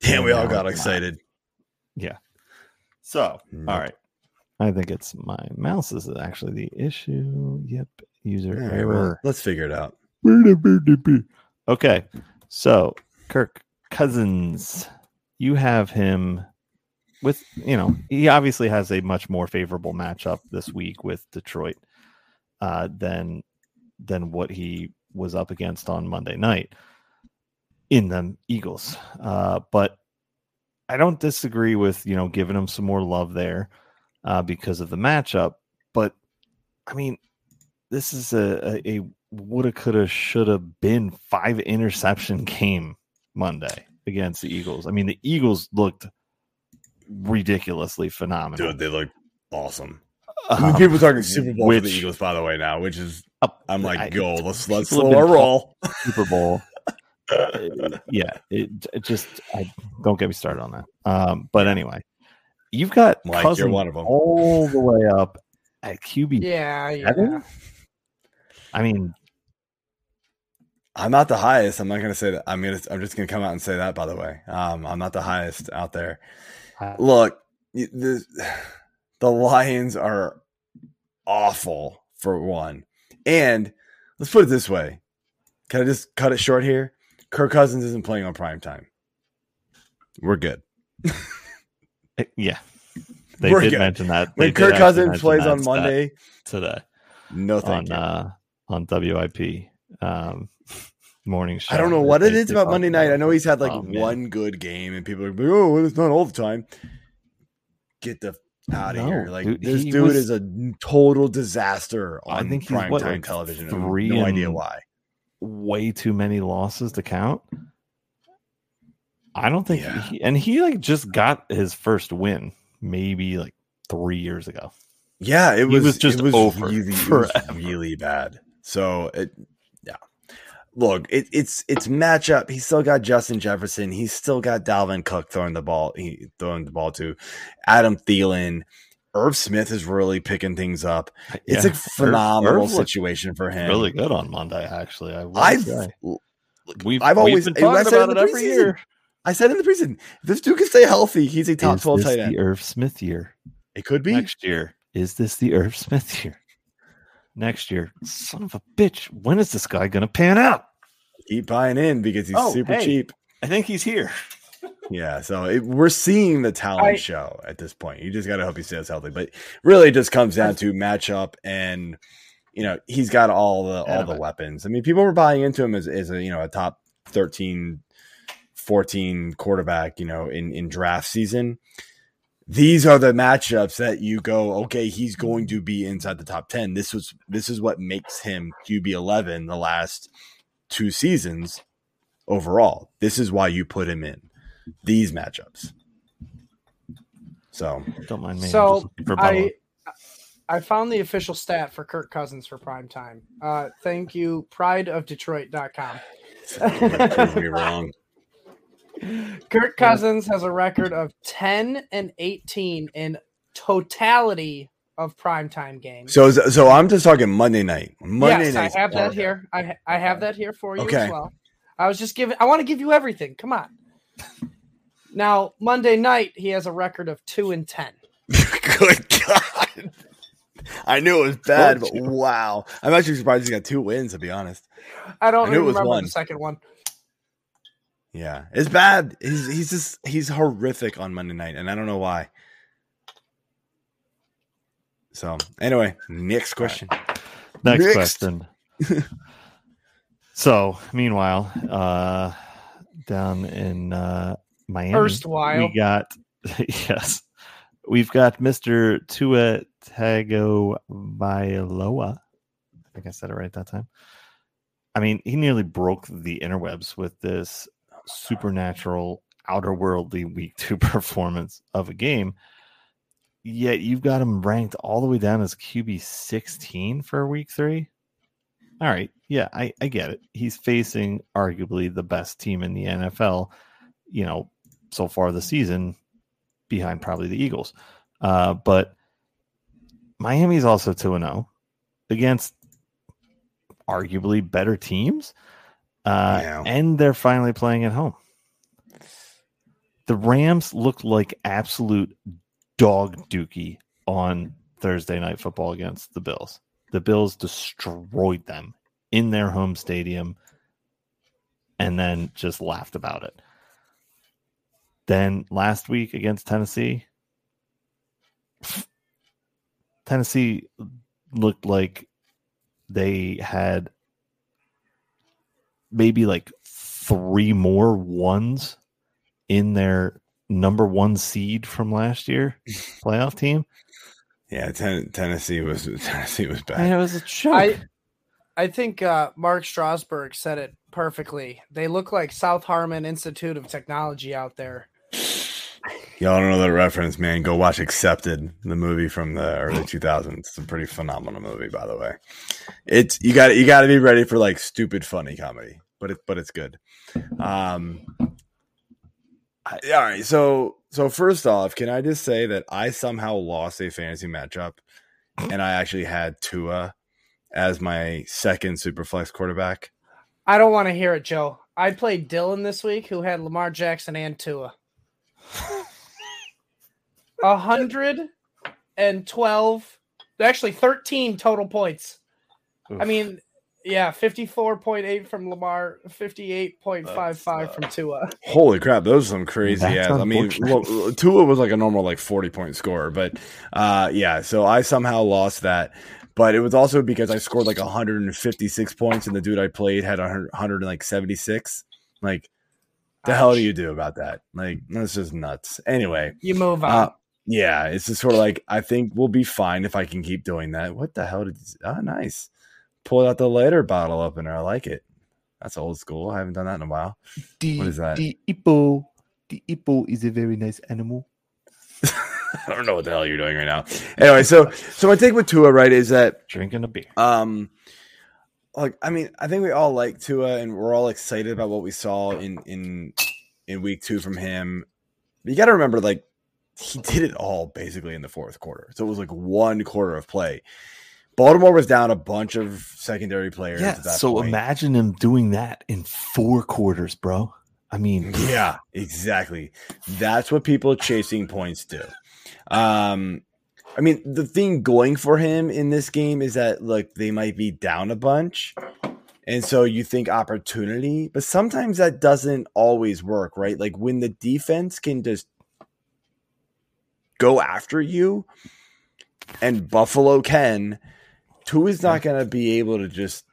Yeah, we all got excited. Yeah. So, all right. I think it's my mouse is actually the issue. Yep. User error. Let's figure it out. Okay. So, Kirk Cousins, you have him with, you know, he obviously has a much more favorable matchup this week with Detroit than what he was up against on Monday night in the Eagles. But I don't disagree with, you know, giving him some more love there because of the matchup. But I mean, this is a woulda, coulda, shoulda been 5 interception game Monday against the Eagles. I mean, the Eagles looked ridiculously phenomenal. Dude, they looked awesome. I mean, people are talking Super Bowl for the Eagles, by the way, now, which is I'm like, go, let's slow our roll. Super Bowl. I don't get me started on that. But anyway, you've got like, Cousins, you're one of them, all the way up at QB. Yeah. I mean, I'm not the highest. I'm not going to say that. I'm just going to come out and say that, by the way. I'm not the highest out there. Look, the Lions are awful, for one. And let's put it this way. Can I just cut it short here? Kirk Cousins isn't playing on prime time. We're good. Yeah. They We're did good. Mention that. When Kirk Cousins plays on Monday. Today. No, thank you. On WIP morning show. I don't know what it is about Monday night. I know he's had like one good game, and people are like, oh, well, it's not all the time. Get the out of here. Like, dude, this dude is a total disaster on primetime television. No idea why. Way too many losses to count. I don't think he like just got his first win maybe like 3 years ago. Yeah, it was over forever. It was really bad. So look, it's matchup. He's still got Justin Jefferson. He's still got Dalvin Cook throwing the ball to Adam Thielen. Irv Smith is really picking things up. It's a phenomenal situation for him. Really good on Monday, actually. I've always been talking about it every year. I said in the preseason, this dude can stay healthy. He's a top 12 tight end. Is this the Irv Smith year? It could be next year. Is this the Irv Smith year? Next year, son of a bitch. When is this guy going to pan out? Keep buying in because he's cheap. I think he's here. Yeah, so we're seeing the talent show at this point. You just got to hope he stays healthy. But really, it just comes down to matchup, and he's got all the weapons. I mean, people were buying into him as a top 13, 14 quarterback. In draft season, these are the matchups that you go, okay, he's going to be inside the top 10. This is what makes him QB 11 the last 2 seasons overall. This is why you put him in these matchups. So don't mind me. So I found the official stat for Kirk Cousins for prime time. Thank you, prideofdetroit.com. Prove me wrong. Kirk Cousins has a record of 10-18 in totality of primetime games. So I'm just talking Monday night. Yes, I have that here. I have that here for you as well. I want to give you everything. Come on. Now, Monday night, he has a record of 2-10. Good God. I knew it was bad, but wow. I'm actually surprised he got 2 wins, to be honest. I don't remember the second one. Yeah, it's bad. He's horrific on Monday night, and I don't know why. So anyway, next question. Next question. So meanwhile, down in Miami, we've got Mr. Tua Tagovailoa. I think I said it right that time. I mean, he nearly broke the interwebs with this supernatural, outerworldly week 2 performance of a game. Yet you've got him ranked all the way down as QB 16 for week 3. All right. Yeah, I get it. He's facing arguably the best team in the NFL, so far this season, behind probably the Eagles. But Miami's also 2-0 against arguably better teams. And they're finally playing at home. The Rams looked like absolute dog dookie on Thursday Night Football against the Bills. The Bills destroyed them in their home stadium and then just laughed about it. Then last week against Tennessee looked like they had maybe like 3 more ones in their number 1 seed from last year playoff team. Yeah, Tennessee was bad. And it was a joke. I I think Mark Strasburg said it perfectly. They look like South Harmon Institute of Technology out there. Y'all don't know that reference, man. Go watch Accepted, the movie from the early 2000s. It's a pretty phenomenal movie, by the way. It's you got to be ready for like stupid funny comedy, but it's good. All right, so first off, can I just say that I somehow lost a fantasy matchup, and I actually had Tua as my second Superflex quarterback. I don't want to hear it, Joe. I played Dylan this week, who had Lamar Jackson and Tua. 112, actually 13 total points. Oof. I mean, yeah, 54.8 from Lamar, 58.55 from Tua. Holy crap, those are some crazy ass. I mean, well, Tua was like a normal like 40-point scorer, but yeah, so I somehow lost that. But it was also because I scored like 156 points, and the dude I played had 176. Like, the hell do you do about that? Like, that's just nuts. Anyway, you move on. Yeah, it's just sort of like, I think we'll be fine if I can keep doing that. What the hell? Nice. Pulled out the later bottle opener. I like it. That's old school. I haven't done that in a while. What is that? The hippo is a very nice animal. I don't know what the hell you're doing right now. Anyway, so my take with Tua, right, is that drinking a beer. Like, I mean, I think we all like Tua, and we're all excited about what we saw in week 2 from him. But you got to remember, like, he did it all basically in the fourth quarter. So it was like one quarter of play. Baltimore was down a bunch of secondary players. Yeah, at that point. Imagine him doing that in 4 quarters, bro. I mean, yeah, exactly. That's what people chasing points do. I mean, the thing going for him in this game is that, look, they might be down a bunch, and so you think opportunity, but sometimes that doesn't always work, right? Like, when the defense can just go after you, and Buffalo can, Tua's not going to be able to just,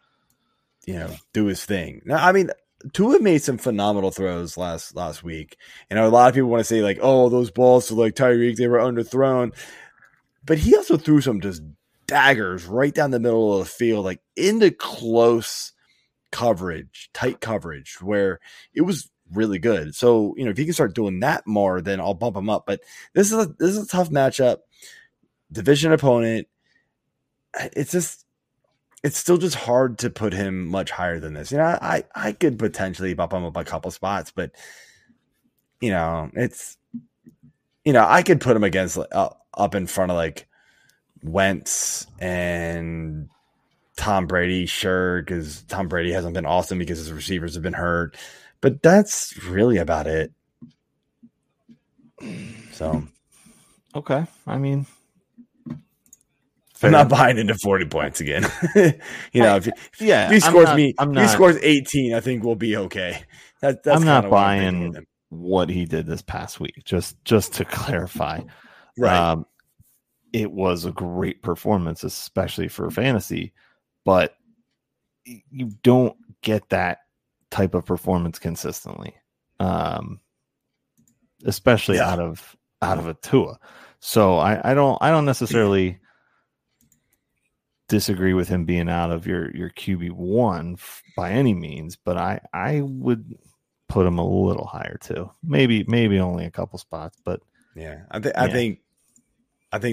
you know, do his thing. Now, I mean, Tua made some phenomenal throws last week. And a lot of people want to say, like, oh, those balls to, like, Tyreek, they were underthrown. But he also threw some just daggers right down the middle of the field, like, into close coverage, tight coverage, where it was really good. So, you know, if he can start doing that more, then I'll bump him up. But this is a tough matchup. Division opponent. It's still just hard to put him much higher than this. You know, I could potentially bump him up a couple spots, but, you know, it's, you know, I could put him against up in front of like Wentz and Tom Brady, sure, because Tom Brady hasn't been awesome because his receivers have been hurt, but that's really about it. So, okay, I mean, I'm not buying into 40 points again. You know, if he scores he scores 18, I think we'll be okay. That's I'm not buying what he did this past week. Just to clarify, right? It was a great performance, especially for fantasy, but you don't get that type of performance consistently, especially out of a Tua. So I don't necessarily disagree with him being out of your QB1 by any means, but I would put him a little higher too. Maybe only a couple spots, but yeah, I think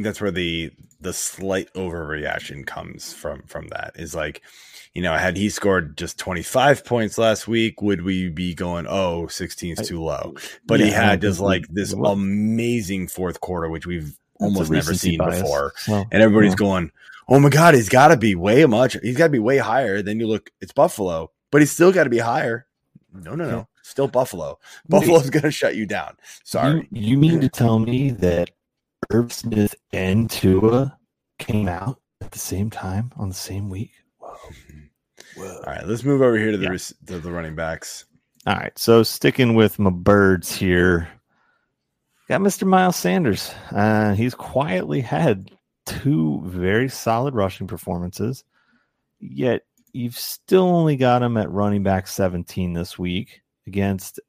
that's where the slight overreaction comes from that is like, you know, had he scored just 25 points last week, would we be going, oh, 16 is too low? But he had just like this amazing fourth quarter, which we've almost never seen before. Well, and everybody's going, oh my God, he's got to be way much. He's got to be way higher. Then you look, it's Buffalo, but he's still got to be higher. No. Still Buffalo. Buffalo's going to shut you down. Sorry. You mean to tell me that Irv Smith and Tua came out at the same time on the same week? Whoa. All right, let's move over here to the running backs. All right, so sticking with my birds here, got Mr. Miles Sanders. He's quietly had 2 very solid rushing performances, yet you've still only got him at running back 17 this week against,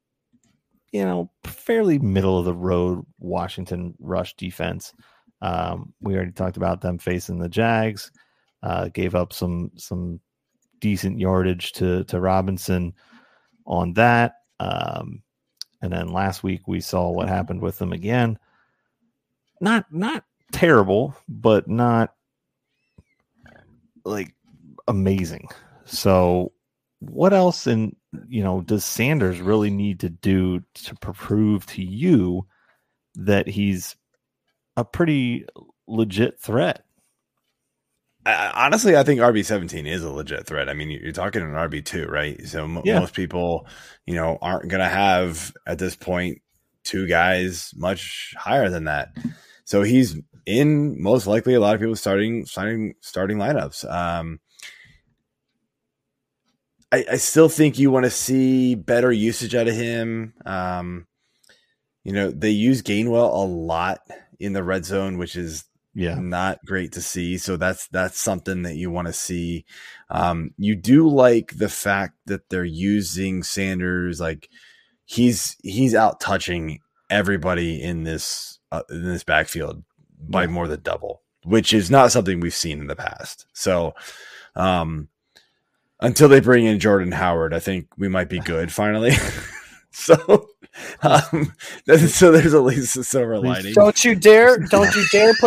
you know, fairly middle of the road Washington rush defense. We already talked about them facing the Jags, gave up some decent yardage to Robinson on that. And then last week we saw what happened with them again. Not terrible, but not like amazing. So what else does Sanders really need to do to prove to you that he's a pretty legit threat? Honestly, I think RB17 is a legit threat. I mean, you're talking an RB2, right? So most people, aren't going to have at this point two guys much higher than that. So he's in most likely a lot of people's starting lineups. I still think you want to see better usage out of him. They use Gainwell a lot in the red zone, which is not great to see. So that's something that you want to see. You do like the fact that they're using Sanders. Like he's out touching everybody in this backfield by more than double, which is not something we've seen in the past. So, until they bring in Jordan Howard, I think we might be good finally. So there's at least a silver lining. Don't you dare put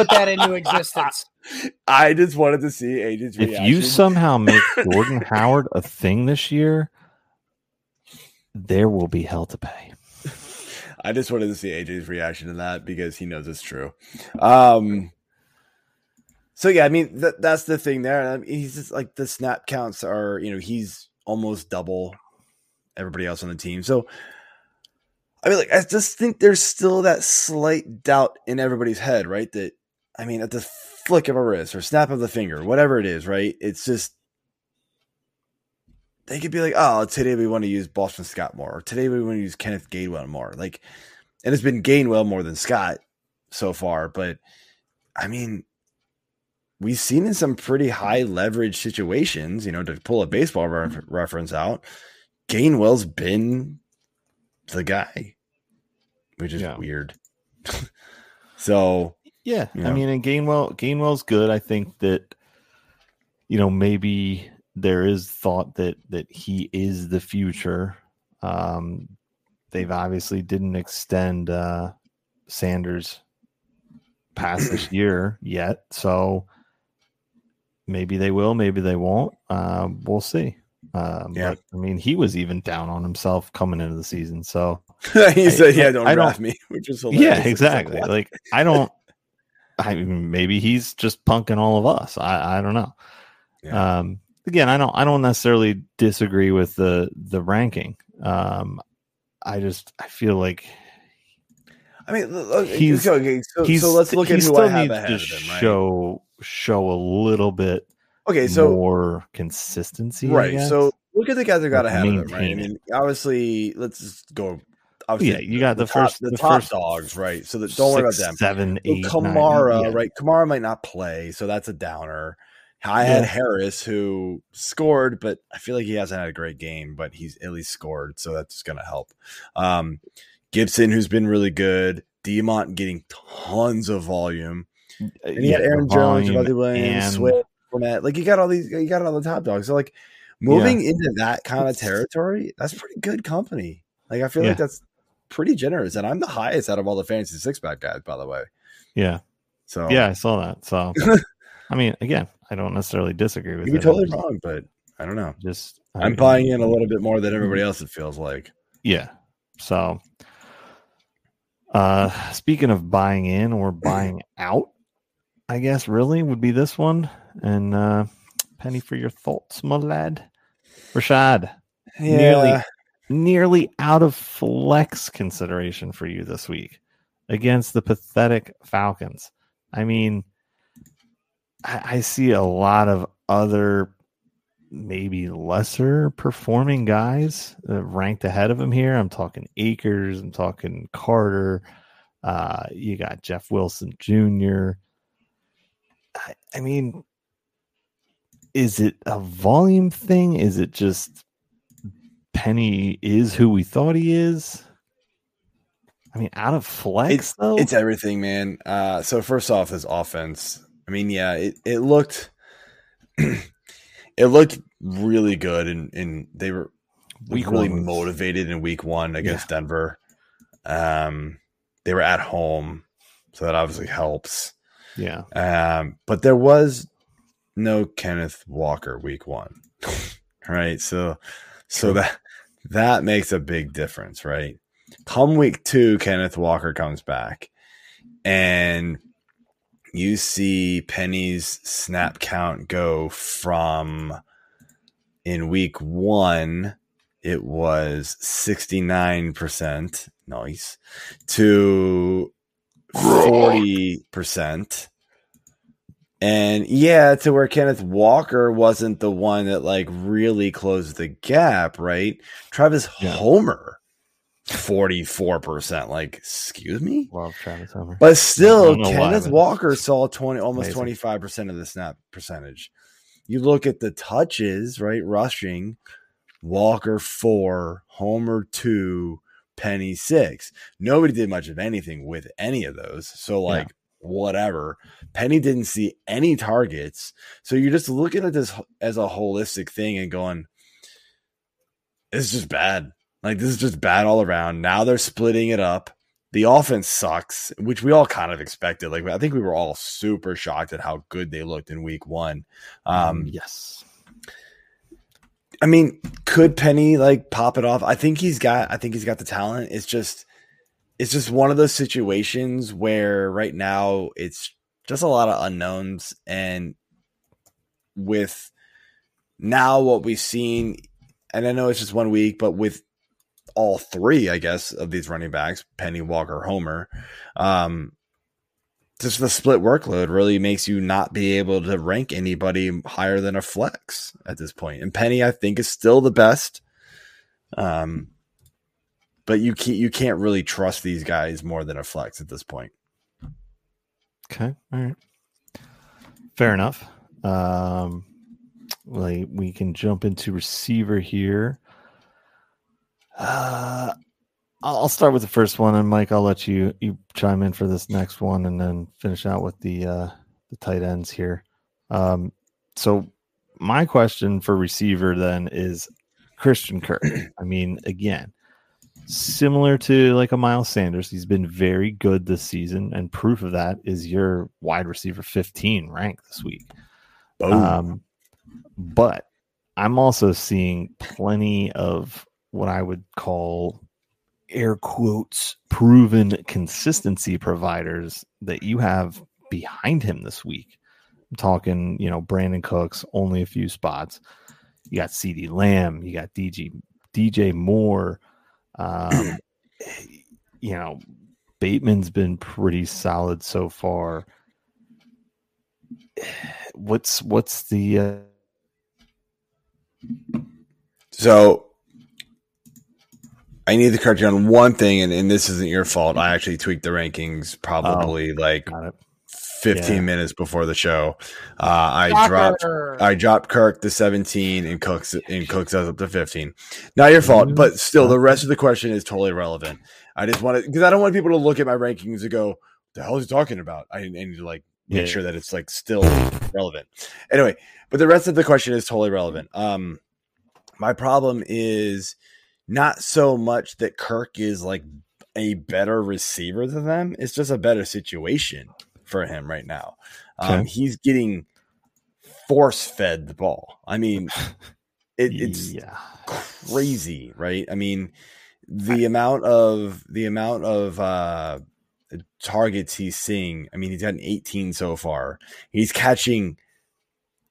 that into existence. I just wanted to see AJ's reaction. If you somehow make Jordan Howard a thing this year, there will be hell to pay. I just wanted to see AJ's reaction to that because he knows it's true. That's the thing there. I mean, he's just like the snap counts are, he's almost double everybody else on the team. So, I mean, like, I just think there's still that slight doubt in everybody's head, right? That, I mean, at the flick of a wrist or snap of the finger, whatever it is, right? It's just, they could be like, oh, today we want to use Boston Scott more, or today we want to use Kenneth Gainwell more. Like, and it's been Gainwell more than Scott so far, but I mean, we've seen in some pretty high leverage situations, to pull a baseball reference out, Gainwell's been the guy, which is weird. So, yeah, I mean, and Gainwell's good. I think that, maybe there is thought that he is the future. They've obviously didn't extend Sanders past this year yet. So maybe they will, maybe they won't. We'll see. But, I mean, he was even down on himself coming into the season. So he said, don't draft me, which is hilarious. Yeah, exactly. Like, maybe he's just punking all of us. I don't know. Yeah. Again, I don't necessarily disagree with the ranking. I feel like, I mean, let's look at who I have ahead of him, right? Show a little bit. Okay, so more consistency, right? So look at the guys that got ahead of them, right? I mean, obviously, let's just go. Obviously, you got the top dogs, right? So don't worry about them. 7, 8, Kamara, nine, right? Kamara might not play, so that's a downer. I had Harris, who scored, but I feel like he hasn't had a great game, but he's at least scored, so that's going to help. Gibson, who's been really good. Diamont getting tons of volume, and he had Aaron Jones, Javonte Williams, Swift. Like, you got all the top dogs. So, like, moving into that kind of territory, that's pretty good company. Like, I feel like that's pretty generous. And I'm the highest out of all the fantasy six-pack guys, by the way. Yeah. So, yeah, I saw that. So, I mean, again, I don't necessarily disagree with you. You're totally wrong, but I don't know. Just, I'm buying in a little bit more than everybody else, it feels like. Yeah. So, speaking of buying in or buying out, I guess really would be this one. And penny for your thoughts, my lad. Rashad, nearly out of flex consideration for you this week against the pathetic Falcons. I mean, I see a lot of other maybe lesser performing guys ranked ahead of him here. I'm talking Akers. I'm talking Carter. You got Jeff Wilson Jr. I mean, is it a volume thing? Is it just Penny is who we thought he is? I mean, out of flex, though? It's everything, man. So first off, his offense. I mean, it looked It looked really good, and they were really motivated in week one against Denver. They were at home, so that obviously helps. Yeah. But there was no Kenneth Walker week one, right? So that makes a big difference, right? Come week two, Kenneth Walker comes back, and you see Penny's snap count go from, in week one, it was 69%, nice, to 40%. And to where Kenneth Walker wasn't the one that like really closed the gap, right? Travis Homer, 44%. Like, excuse me? Love Travis Homer. But still, Kenneth Walker saw 25% of the snap percentage. You look at the touches, right? Rushing, Walker 4, Homer 2, Penny 6. Nobody did much of anything with any of those. So like, whatever. Penny didn't see any targets. So you're just looking at this as a holistic thing and going, it's just bad. Like, this is just bad all around. Now they're splitting it up. The offense sucks, which we all kind of expected. Like, I think we were all super shocked at how good they looked in week one. Yes. I mean, could Penny like pop it off? I think he's got the talent. It's just one of those situations where right now it's just a lot of unknowns. And with now what we've seen, and I know it's just 1 week, but with all three, I guess, of these running backs, Penny, Walker, Homer, just the split workload really makes you not be able to rank anybody higher than a flex at this point. And Penny, I think, is still the best. But you can't really trust these guys more than a flex at this point. Okay, all right, fair enough. We can jump into receiver here. I'll start with the first one, and Mike, I'll let you chime in for this next one, and then finish out with the tight ends here. So my question for receiver then is Christian Kirk. I mean, again, similar to like a Miles Sanders, he's been very good this season, and proof of that is your wide receiver 15 rank this week. But I'm also seeing plenty of what I would call air quotes proven consistency providers that you have behind him this week. I'm talking, Brandon Cooks, only a few spots. You got CeeDee Lamb, you got DJ Moore. Bateman's been pretty solid so far. What's the So I need to correct you on one thing, and this isn't your fault. I actually tweaked the rankings probably 15 minutes before the show. I dropped Kirk to 17 and Cooks up to 15. Not your fault, but still the rest of the question is totally relevant. I just want to, because I don't want people to look at my rankings and go, the hell is he talking about? I need to make sure that it's like still relevant. Anyway, but the rest of the question is totally relevant. My problem is not so much that Kirk is like a better receiver than them. It's just a better situation for him right now. He's getting force-fed the ball. I mean, it's crazy, right? I mean, the amount of targets he's seeing. I mean, he's gotten 18 so far. He's catching.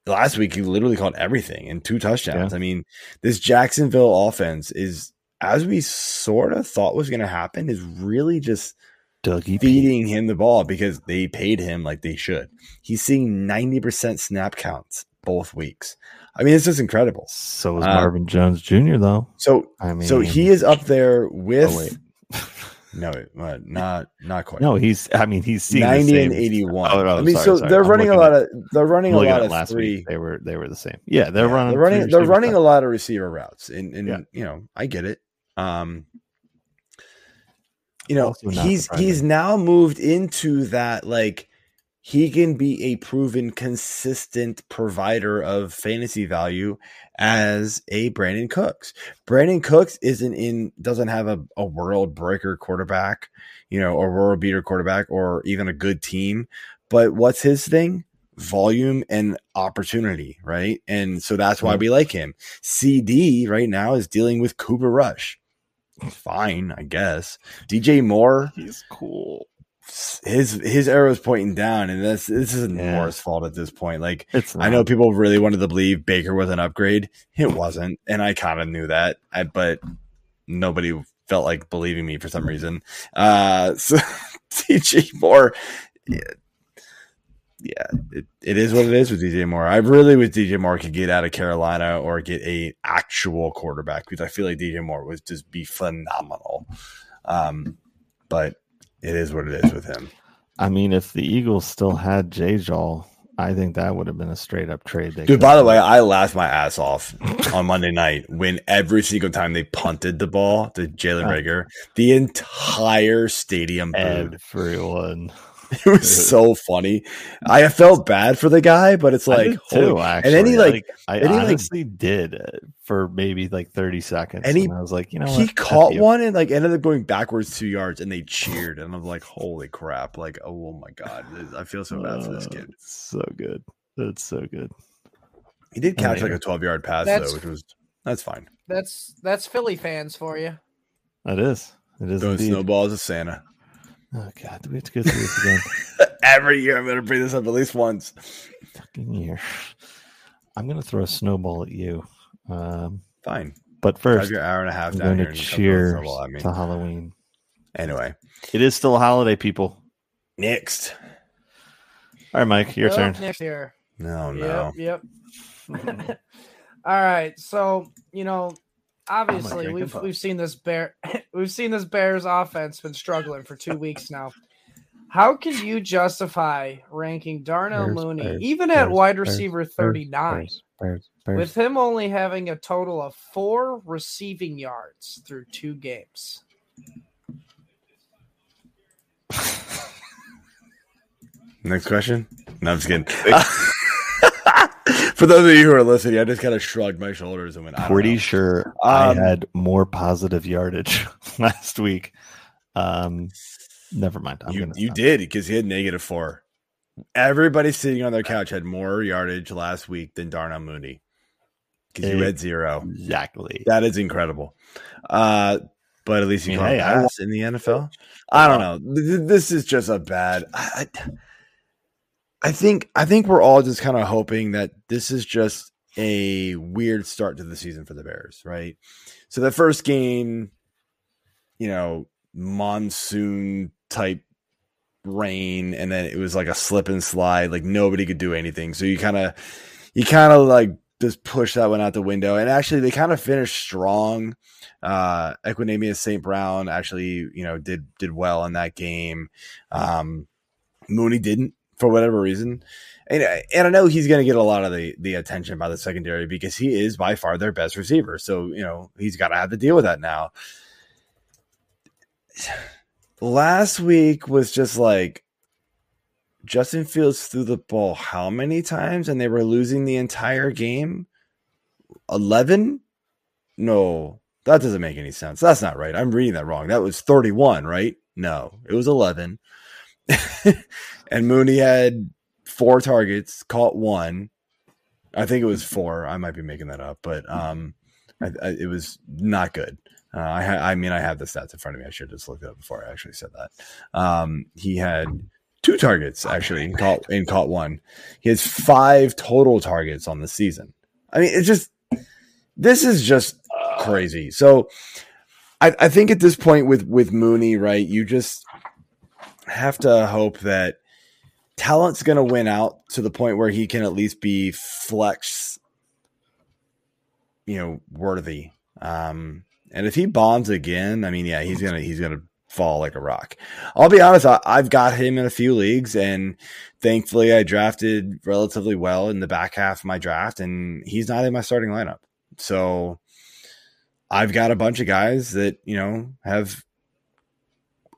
Last week, he literally caught everything and 2 touchdowns. Yeah. I mean, this Jacksonville offense is, as we sort of thought was going to happen, is really just feeding him the ball because they paid him like they should. He's seeing 90% snap counts both weeks. I mean, it's just incredible. So is Marvin Jones Jr. though. So he is up there with not quite. No, he's seeing 90 and 81. They're running a lot of three. Week, they were the same. Yeah, they're running a lot of receiver routes, and I get it. He's now moved into that like he can be a proven consistent provider of fantasy value as a Brandon Cooks. Brandon Cooks doesn't have a world breaker quarterback, or world beater quarterback, or even a good team. But what's his thing? Volume and opportunity, right? And so that's why we like him. CD right now is dealing with Cooper Rush. Fine, I guess. DJ Moore, he's cool. His arrow's pointing down, and this isn't Moore's fault at this point. Like, I know people really wanted to believe Baker was an upgrade. It wasn't, and I kind of knew that. But nobody felt like believing me for some reason. So DJ Moore, it is what it is with DJ Moore. I really wish DJ Moore could get out of Carolina or get an actual quarterback, because I feel like DJ Moore would just be phenomenal. But it is what it is with him. I mean, if the Eagles still had Jajal, I think that would have been a straight up trade. Dude, by the way, I laughed my ass off on Monday night when every single time they punted the ball to Jalen Reagor, the entire stadium booed. Everyone. It was so funny. I felt bad for the guy, but it's like, holy. And then he did for maybe like 30 seconds. And I was like, he caught one and like ended up going backwards 2 yards, and they cheered. And I'm like, holy crap. Like, oh my God. I feel so bad for this kid. So good. That's so good. He did catch like a 12-yard pass though, which was, that's fine. That's Philly fans for you. That is. It is. Throwing snowballs at Santa. Oh, God, do we have to go through this again? Every year I'm going to bring this up at least once. Fucking year. I'm going to throw a snowball at you. Fine. But first, your hour and a half I'm down going here to cheer to Halloween. Anyway. It is still a holiday, people. Next. All right, Mike, your turn. Next year. No. Yep. All right, so, obviously, we've seen this Bears offense been struggling for 2 weeks now. How can you justify ranking Darnell Mooney at wide receiver 39, with him only having a total of 4 receiving yards through 2 games? Next question. No, I'm just kidding. For those of you who are listening, I just kind of shrugged my shoulders and went, I had more positive yardage last week. Never mind. You did, because he had -4. Everybody sitting on their couch had more yardage last week than Darnell Mooney, because you had 0. Exactly. That is incredible. But at least you caught a pass in the NFL. I don't know. This is just a bad. I think we're all just kind of hoping that this is just a weird start to the season for the Bears, right? So the first game, monsoon type rain, and then it was like a slip and slide, like nobody could do anything. So you kind of like just push that one out the window. And actually, they kind of finished strong. Equanimeous St. Brown actually, did well in that game. Mooney didn't, for whatever reason. And I know he's going to get a lot of the attention by the secondary, because he is by far their best receiver. So, he's got to have to deal with that now. Last week was just like, Justin Fields threw the ball how many times, and they were losing the entire game? 11? No, that doesn't make any sense. That's not right. I'm reading that wrong. That was 31, right? No, it was 11. And Mooney had 4 targets, caught 1. I think it was 4. I might be making that up, but it was not good. I have the stats in front of me. I should have just looked it up before I actually said that. He had 2 targets actually, and caught 1. He has 5 total targets on the season. I mean, this is just crazy. So I think at this point with Mooney, right, you just have to hope that talent's going to win out to the point where he can at least be flex, worthy. And if he bombs again, I mean, yeah, he's gonna fall like a rock. I'll be honest, I've got him in a few leagues, and thankfully I drafted relatively well in the back half of my draft, and he's not in my starting lineup. So I've got a bunch of guys that have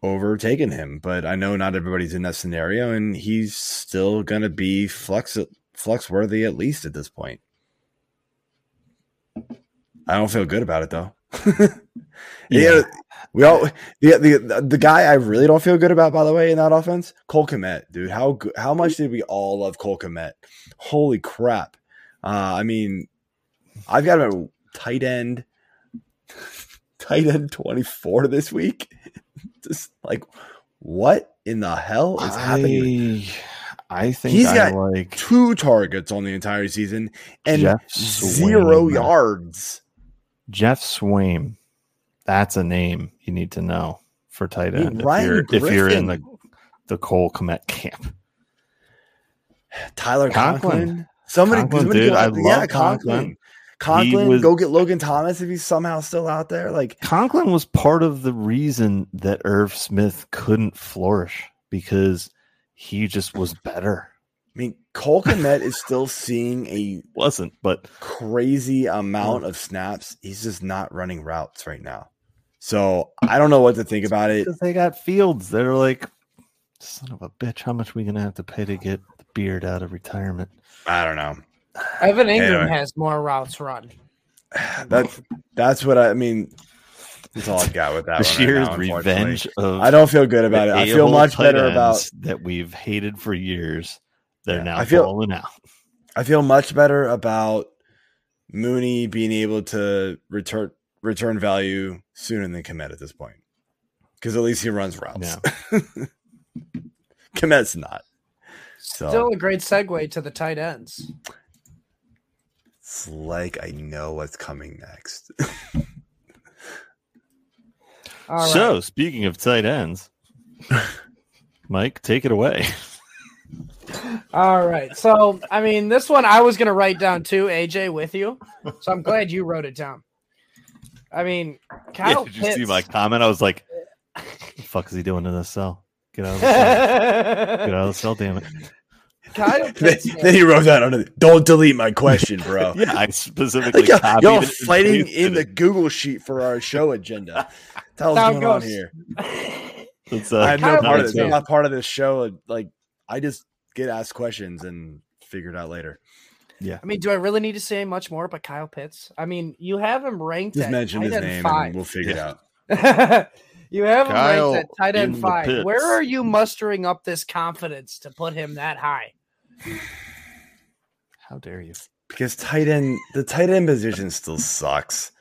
overtaken him. But I know not everybody's in that scenario, and he's still going to be flex worthy at least at this point. I don't feel good about it, though. Yeah. The guy I really don't feel good about, by the way, in that offense, Cole Kmet, dude. How much did we all love Cole Kmet? Holy crap. I mean, I've got him at tight end 24 this week. Just like, what in the hell is happening? I think he's got like 2 targets on the entire season and Jeff 0 Swaim. Yards. Jeff Swaim. That's a name you need to know for tight end. If you're in the Cole Kmet camp. Tyler Conklin. Somebody dude, I love Conklin. Conklin, go get Logan Thomas if he's somehow still out there. Like, Conklin was part of the reason that Irv Smith couldn't flourish, because he just was better. I mean, Cole Kmet is still seeing a crazy amount of snaps. He's just not running routes right now. So I don't know what to think about it. They got Fields. They're like, son of a bitch, how much are we going to have to pay to get the Beard out of retirement? I don't know. Evan Ingram has more routes run. That's what I mean. That's all I've got with that. Sheer's right revenge of. I don't feel good about it. I feel much better about that we've hated for years. They're now falling out. I feel much better about Mooney being able to return value sooner than Kmet at this point, because at least he runs routes. Yeah. Kmet's not. So. Still a great segue to the tight ends. It's like I know what's coming next. All right. So, speaking of tight ends, Mike, take it away. All right. So, I mean, this one I was going to write down too, AJ, with you. So I'm glad you wrote it down. I mean, Kyle Pitts. Did you see my comment? I was like, what the fuck is he doing to this cell? Get out of the cell. Get out of the cell, damn it. Kyle Pitts, then he wrote that under. Don't delete my question, bro. Yeah, I specifically. Y'all fighting in the Google sheet for our show agenda. Tell us what's going on here. I'm not part of this show. Like, I just get asked questions and figure it out later. Yeah. I mean, do I really need to say much more about Kyle Pitts? I mean, you have him ranked. Just mention his name, and we'll figure it out. You have him ranked at tight end 5. Where are you mustering up this confidence to put him that high? How dare you? Because the tight end position still sucks.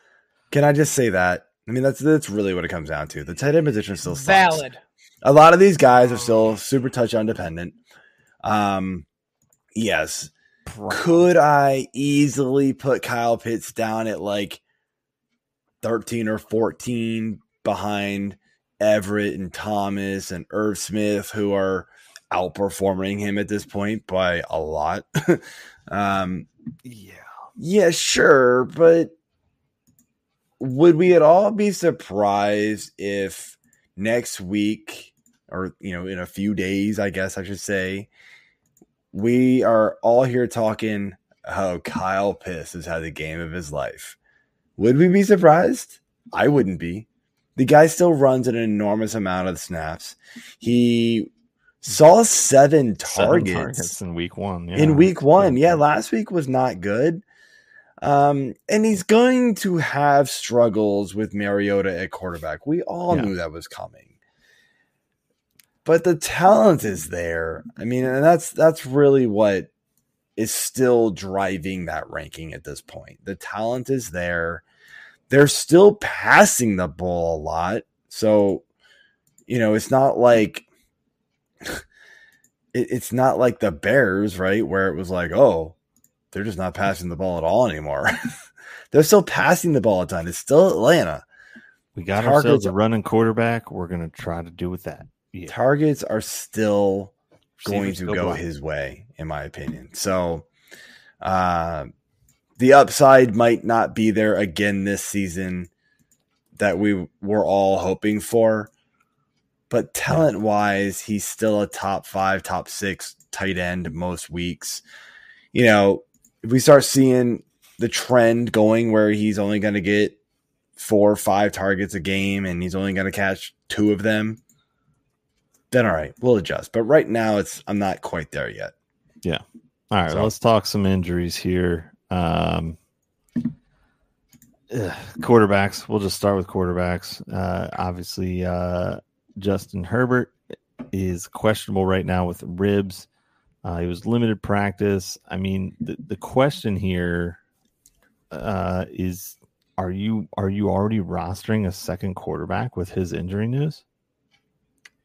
Can I just say that? I mean, that's really what it comes down to. The tight end position still sucks. Valid. A lot of these guys are still super touchdown dependent. Yes. Could I easily put Kyle Pitts down at like 13 or 14 behind Everett and Thomas and Irv Smith, who are outperforming him at this point by a lot? Yeah, sure, but would we at all be surprised if next week, or in a few days, I guess I should say, we are all here talking how Kyle Pitts has had the game of his life? Would we be surprised? I wouldn't be. The guy still runs an enormous amount of snaps. He saw 7 targets in week one. Yeah. Last week was not good. And he's going to have struggles with Mariota at quarterback. We all knew that was coming. But the talent is there. I mean, and that's really what is still driving that ranking at this point. The talent is there. They're still passing the ball a lot. So, it's not like it's not like the Bears, right? Where it was like, oh, they're just not passing the ball at all anymore. They're still passing the ball a ton. It's still Atlanta. We got ourselves a running quarterback. We're going to try to do with that. Yeah. Targets are still going to go his way, in my opinion. So, the upside might not be there again this season that we were all hoping for, but talent-wise, he's still a top 5, top 6 tight end most weeks. If we start seeing the trend going where he's only going to get 4 or 5 targets a game and he's only going to catch 2 of them, then all right, we'll adjust. But right now, I'm not quite there yet. Yeah. All right. So, well, let's talk some injuries here. Quarterbacks. We'll just start with quarterbacks. Obviously, Justin Herbert is questionable right now with ribs. He was limited practice. I mean, the question here is, are you already rostering a second quarterback with his injury news?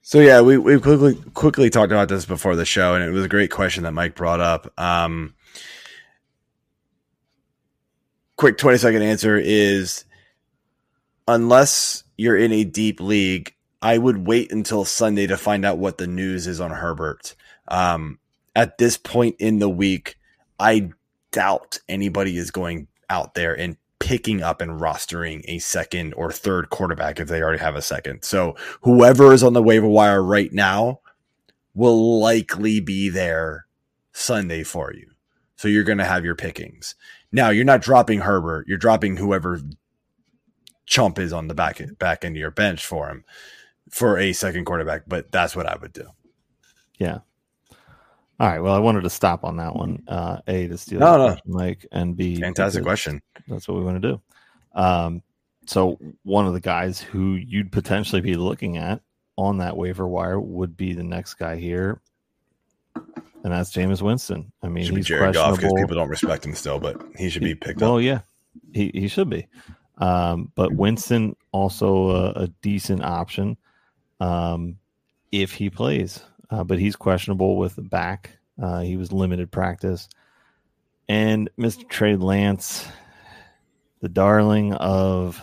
So yeah, we quickly talked about this before the show, and it was a great question that Mike brought up. Quick 20-second answer is, unless you're in a deep league, I would wait until Sunday to find out what the news is on Herbert. At this point in the week, I doubt anybody is going out there and picking up and rostering a second or third quarterback if they already have a second. So whoever is on the waiver wire right now will likely be there Sunday for you. So you're going to have your pickings. Now, you're not dropping Herbert. You're dropping whoever chump is on the back end of your bench for him for a second quarterback, but that's what I would do. Yeah. All right. Well, I wanted to stop on that one. A, to steal Mike, and B, fantastic question. That's what we want to do. So one of the guys who you'd potentially be looking at on that waiver wire would be the next guy here, and that's Jameis Winston. I mean, he's Jared Goff, because people don't respect him still, but he should be picked up. Oh yeah, he should be. But Winston also a decent option if he plays. But he's questionable with the back. He was limited practice. And Mr. Trey Lance, the darling of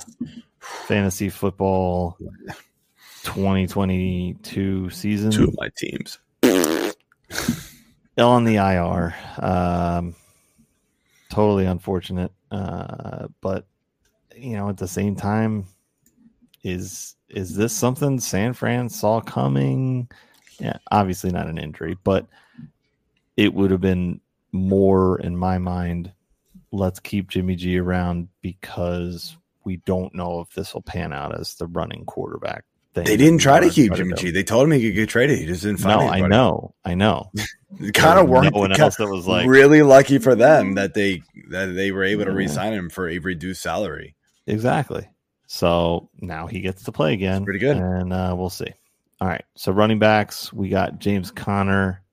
fantasy football 2022 season. Two of my teams. On the IR. Totally unfortunate. But, you know, at the same time, is this something San Fran saw coming? Yeah, obviously not an injury, but it would have been more, in my mind, let's keep Jimmy G around because we don't know if this will pan out as the running quarterback thing. They didn't try to keep Jimmy G. They told him he could get traded. He just didn't find anybody. I know. It kind of worked. No one else that was like really lucky for them that they were able to re-sign him for a reduced salary. Exactly. So now he gets to play again. That's pretty good. And we'll see. All right, so running backs, we got James Conner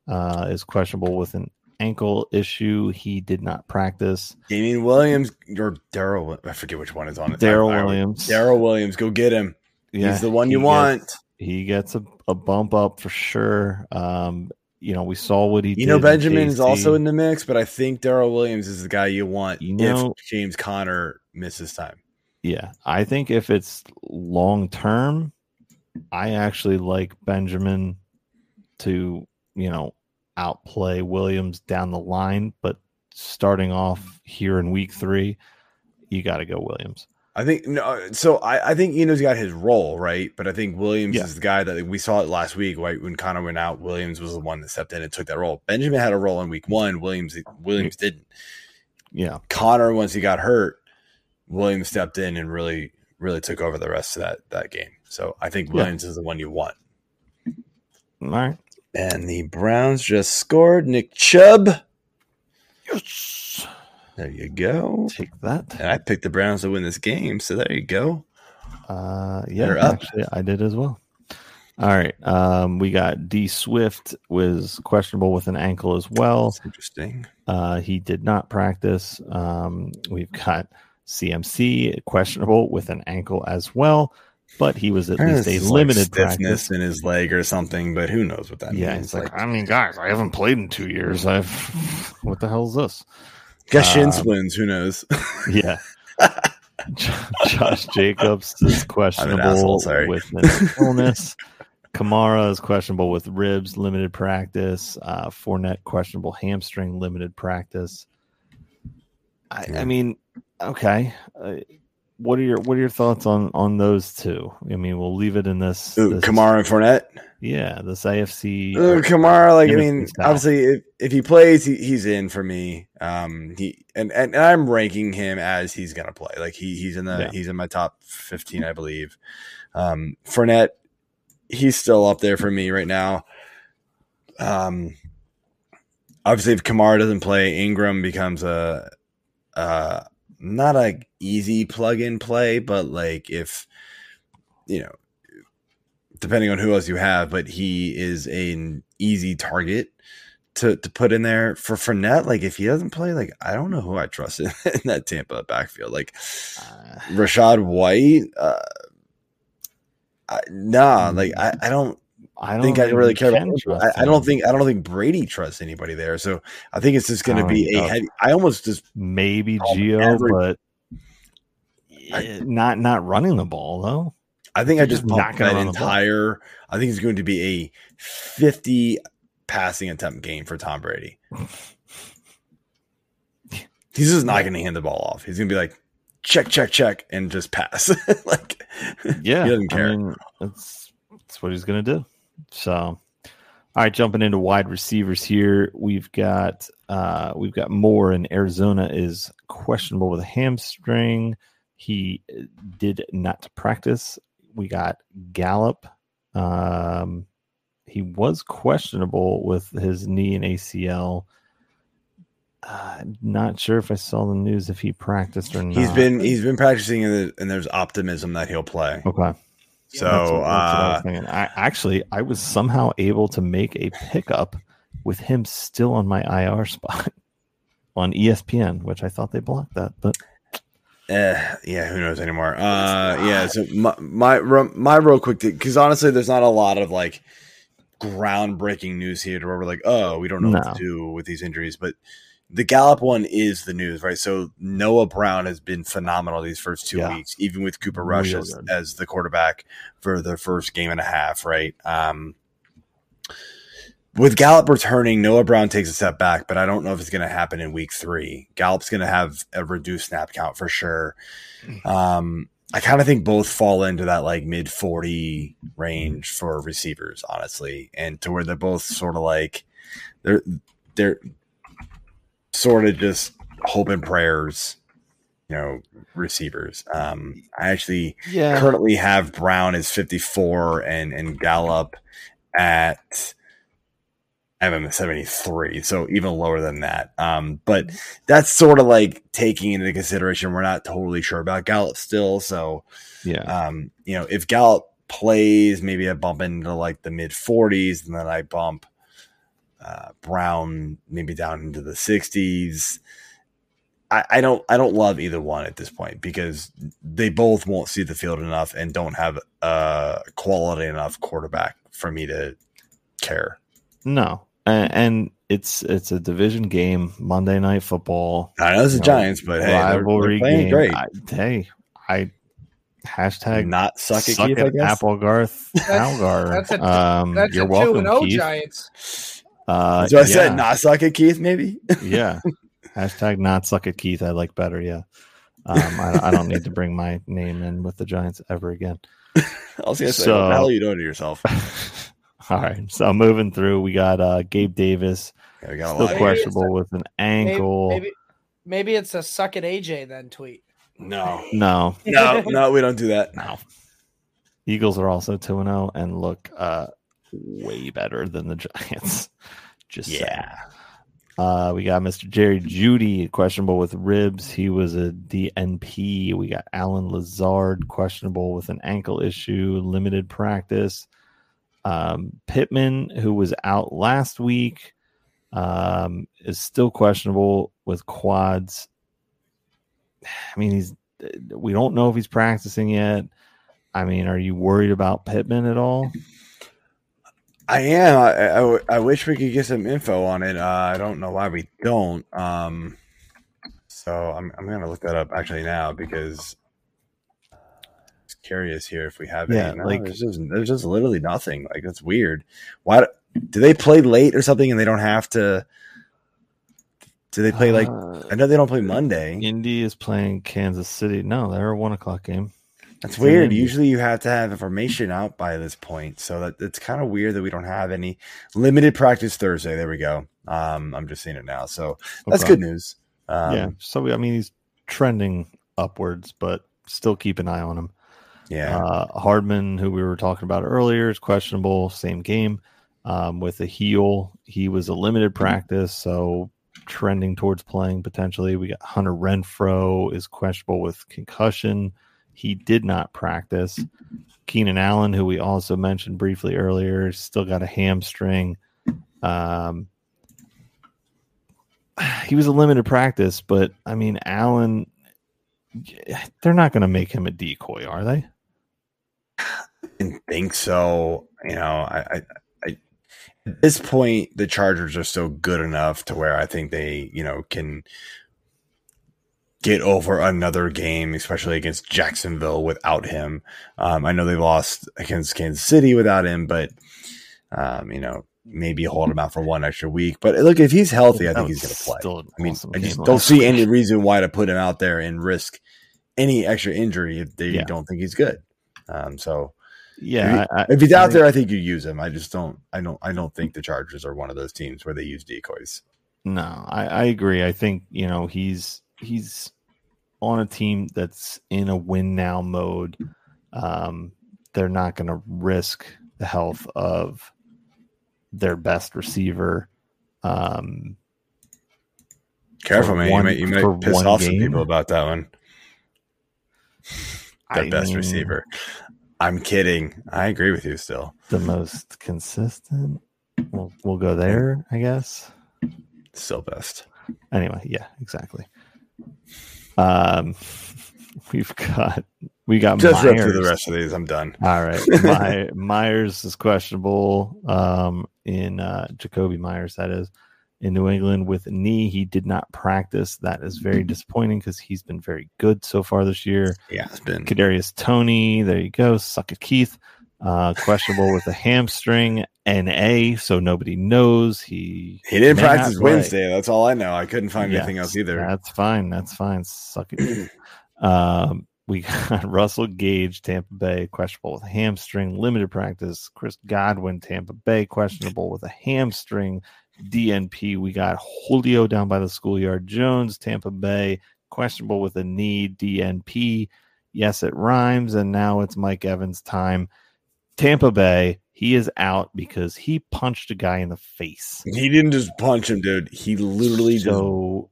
is questionable with an ankle issue. He did not practice. Damian Williams or Daryl, I forget which one is on it. Daryl Williams, go get him. Yeah, he's the one you want. He gets a bump up for sure. You know, we saw what he did. You know, Benjamin is also in the mix, but I think Daryl Williams is the guy you want if James Conner misses time. Yeah, I think if it's long-term, I actually like Benjamin to, you know, outplay Williams down the line, but starting off here in week 3, you got to go Williams. I think no. So I think Eno's got his role, right? But I think Williams is the guy that we saw it last week, right? When Connor went out, Williams was the one that stepped in and took that role. Benjamin had a role in week 1. Williams didn't. Yeah. Connor, once he got hurt, Williams stepped in and really took over the rest of that game. So I think Williams is the one you want. All right. And the Browns just scored. Nick Chubb. Yes. There you go. Take that. And I picked the Browns to win this game. So there you go. They're up. Actually, I did as well. All right. We got D Swift was questionable with an ankle as well. That's interesting. He did not practice. We've got CMC questionable with an ankle as well. But he was at least a limited practice in his leg or something. But who knows what that means? Yeah, it's like, I mean, guys, I haven't played in 2 years. What the hell is this? Guess shin splints. Who knows? Yeah. Josh Jacobs is questionable with an illness. Kamara is questionable with ribs, limited practice. Fournette questionable hamstring, limited practice. I mean, okay. What are your thoughts on those two? I mean, we'll leave it in this. Ooh, Kamara and Fournette. Yeah, this AFC. Ooh, Kamara, obviously, if he plays, he's in for me. He and I'm ranking him as he's gonna play. Like he's in my top 15, I believe. Fournette, he's still up there for me right now. Obviously, if Kamara doesn't play, Ingram becomes a not a easy plug and play, but like if you know, depending on who else you have, but he is an easy target to put in there for Fournette. Like if he doesn't play, like I don't know who I trust in that Tampa backfield. Like Rashad White, I don't think Brady trusts anybody there. So I think it's just going to be a heavy. I almost just maybe Gio, but not running the ball though. I think I just pumped that entire. I think it's going to be a 50 passing attempt game for Tom Brady. He's just not going to hand the ball off. He's going to be like, check, and just pass. Like, yeah, he doesn't care. I mean, that's what he's going to do. So, all right, jumping into wide receivers here, we've got Moore in Arizona is questionable with a hamstring. He did not practice. We got Gallup. He was questionable with his knee and ACL. Not sure if I saw the news if he practiced or not. He's been practicing, and there's optimism that he'll play. Okay. So I was somehow able to make a pickup with him still on my IR spot on ESPN, which I thought they blocked that, but. Yeah, who knows anymore? Yeah, so my real quick thing, because honestly, there's not a lot of like groundbreaking news here to where we're like, oh, we don't know what to do with these injuries. But the Gallup one is the news, right? So Noah Brown has been phenomenal these first 2 weeks, even with Cooper Rush as the quarterback for the first game and a half, right? With Gallup returning, Noah Brown takes a step back, but I don't know if it's going to happen in week 3. Gallup's going to have a reduced snap count for sure. I kind of think both fall into that like mid-40 range for receivers, honestly, and to where they're both sort of like they're sort of just hope and prayers, you know, receivers. I actually currently have Brown as 54 and Gallup at. I have him at 73, so even lower than that. But that's sort of like taking into consideration we're not totally sure about Gallup still. So, yeah, you know, if Gallup plays, maybe I bump into like the mid-40s, and then I bump Brown maybe down into the 60s. I don't love either one at this point because they both won't see the field enough and don't have a quality enough quarterback for me to care. No, and it's a division game, Monday Night Football. I know it's the Giants, but hey, rivalry game. Great. I hashtag not suck at Applegarth. That's a 2-0 Giants. So I said not suck at Keith, maybe. Yeah, hashtag not suck at Keith. I like better. Yeah, I don't need to bring my name in with the Giants ever again. I'll see. So, what the hell are you doing to yourself? All right, so moving through, we got Gabe Davis. Yeah, we got still questionable with an ankle. Maybe it's a suck at AJ then tweet. No, we don't do that. No. Eagles are also 2-0 and look way better than the Giants. Just saying. We got Mr. Jerry Jeudy questionable with ribs. He was a DNP. We got Alan Lazard questionable with an ankle issue, limited practice. Pittman, who was out last week, is still questionable with quads. I mean, we don't know if he's practicing yet. I mean, are you worried about Pittman at all? I am. I wish we could get some info on it. I don't know why we don't. So I'm going to look that up actually now because curious here if we have any. No, like there's just literally nothing. Like that's weird. Why do they play late or something and they don't have to? Do they play like I know they don't play Monday. Indy is playing Kansas City. No, they're a 1:00 game. That's weird. Usually you have to have information out by this point, so it's kind of weird that we don't have any. Limited practice Thursday. There we go. I'm just seeing it now, so that's good news. So he's trending upwards, but still keep an eye on him. Yeah. Hardman, who we were talking about earlier, is questionable. Same game with a heel. He was a limited practice, so trending towards playing potentially. We got Hunter Renfrow is questionable with concussion. He did not practice. Keenan Allen, who we also mentioned briefly earlier, still got a hamstring. He was a limited practice, but I mean, Allen, they're not going to make him a decoy, are they? I didn't think so. You know, I at this point, the Chargers are still good enough to where I think they, you know, can get over another game, especially against Jacksonville without him. I know they lost against Kansas City without him, but you know, maybe hold him out for one extra week. But look, if he's healthy, I think he's going to play. I just don't see any reason why to put him out there and risk any extra injury if they don't think he's good. So yeah, if he's out there, I think you use him. I just don't. I don't think the Chargers are one of those teams where they use decoys. No, I agree. I think, you know, he's on a team that's in a win now mode. They're not going to risk the health of their best receiver. Careful, man. You might piss off some people about that one. Their best receiver. I'm kidding. I agree with you still. The most consistent. We'll go there, I guess. Still best. Anyway, yeah, exactly. We got just Myers. Rip through the rest of these. I'm done. All right. Myers is questionable in Jacoby Myers, that is, in New England with a knee. He did not practice. That is very disappointing because he's been very good so far this year. Yeah, it's been Kadarius Toney. There you go. Suck it, Keith. Questionable with a hamstring, NA, so nobody knows. He didn't practice Wednesday. That's all I know. I couldn't find anything else either. That's fine. Suck it. We got Russell Gage, Tampa Bay, questionable with a hamstring, limited practice. Chris Godwin, Tampa Bay, questionable with a hamstring, DNP. We got Julio down by the schoolyard. Jones, Tampa Bay, questionable with a knee, DNP. Yes, it rhymes, and now it's Mike Evans' time. Tampa Bay, he is out because he punched a guy in the face. He didn't just punch him, dude. He literally drilled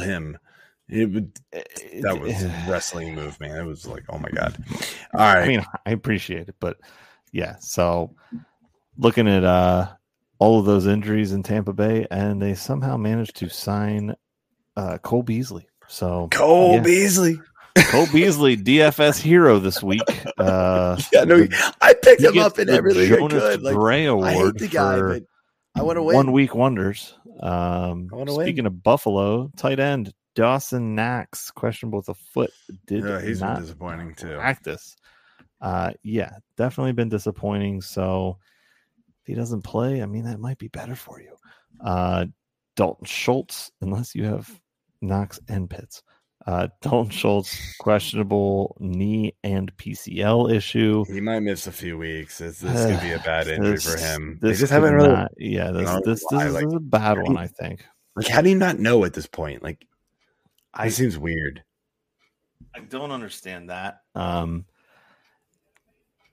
him. That was a wrestling move, man. It was like, oh my God. All right. I mean, I appreciate it, but yeah. So looking at all of those injuries in Tampa Bay, and they somehow managed to sign Cole Beasley. So Beasley. Cole Beasley, DFS hero this week. I picked him up in everything. Jonas Gray Award for one-week wonders. Speaking of Buffalo, tight end Dawson Knox, questionable with a foot. He's been disappointing too. Practice, definitely been disappointing. So if he doesn't play, I mean, that might be better for you. Dalton Schultz, unless you have Knox and Pitts. Dalton Schultz, questionable knee and PCL issue. He might miss a few weeks. This could be a bad injury for him. They just haven't really. This is a bad one, I think. Like, how do you not know at this point? Like, it seems weird. I don't understand that. I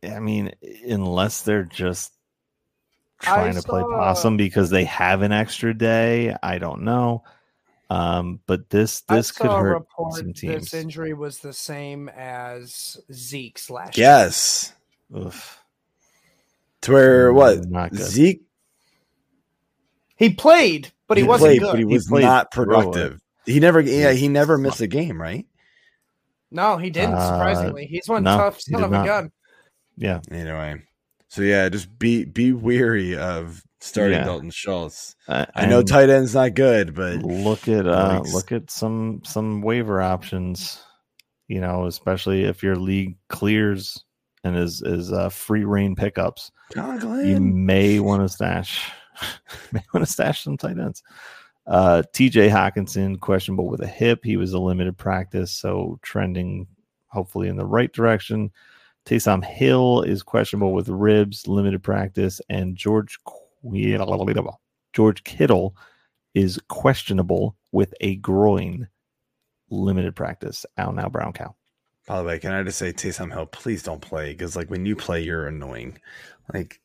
mean, unless they're just trying to play possum because they have an extra day. I don't know. But this could hurt some teams. This injury was the same as Zeke's last year. Yes. Oof. To where what? Zeke? He played, but he wasn't good. But he was not productive. He never missed a game, right? No, he didn't, surprisingly. He's one tough son of a gun. Yeah. Anyway. So yeah, just be weary of starting Dalton Schultz. I know tight end's not good, but look at some waiver options. You know, especially if your league clears and is free reign pickups, you may want to stash some tight ends. T.J. Hockenson, questionable with a hip. He was a limited practice, so trending hopefully in the right direction. Taysom Hill is questionable with ribs, limited practice, and George Kittle is questionable with a groin, limited practice. Out now, brown cow. By the way, can I just say, Taysom Hill, please don't play, because like when you play, you're annoying. Like,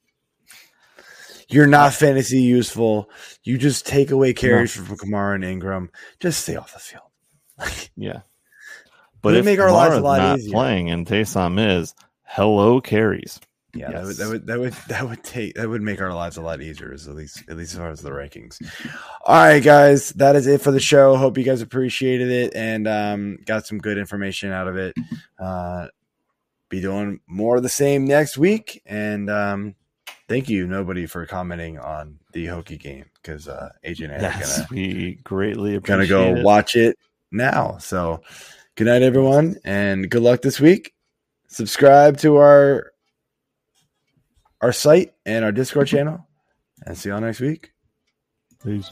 you're not fantasy useful. You just take away carries from Kamara and Ingram. Just stay off the field. Yeah. But if make our lives a lot not easier. Playing and Taysom is, hello carries. Yeah, yes. that would make our lives a lot easier, at least as far as the rankings. All right, guys, that is it for the show. Hope you guys appreciated it and got some good information out of it. Be doing more of the same next week, and thank you, nobody, for commenting on the Hokie game, because AJ and I are gonna watch it now. So, good night, everyone, and good luck this week. Subscribe to our site and our Discord channel, and see y'all next week. Peace.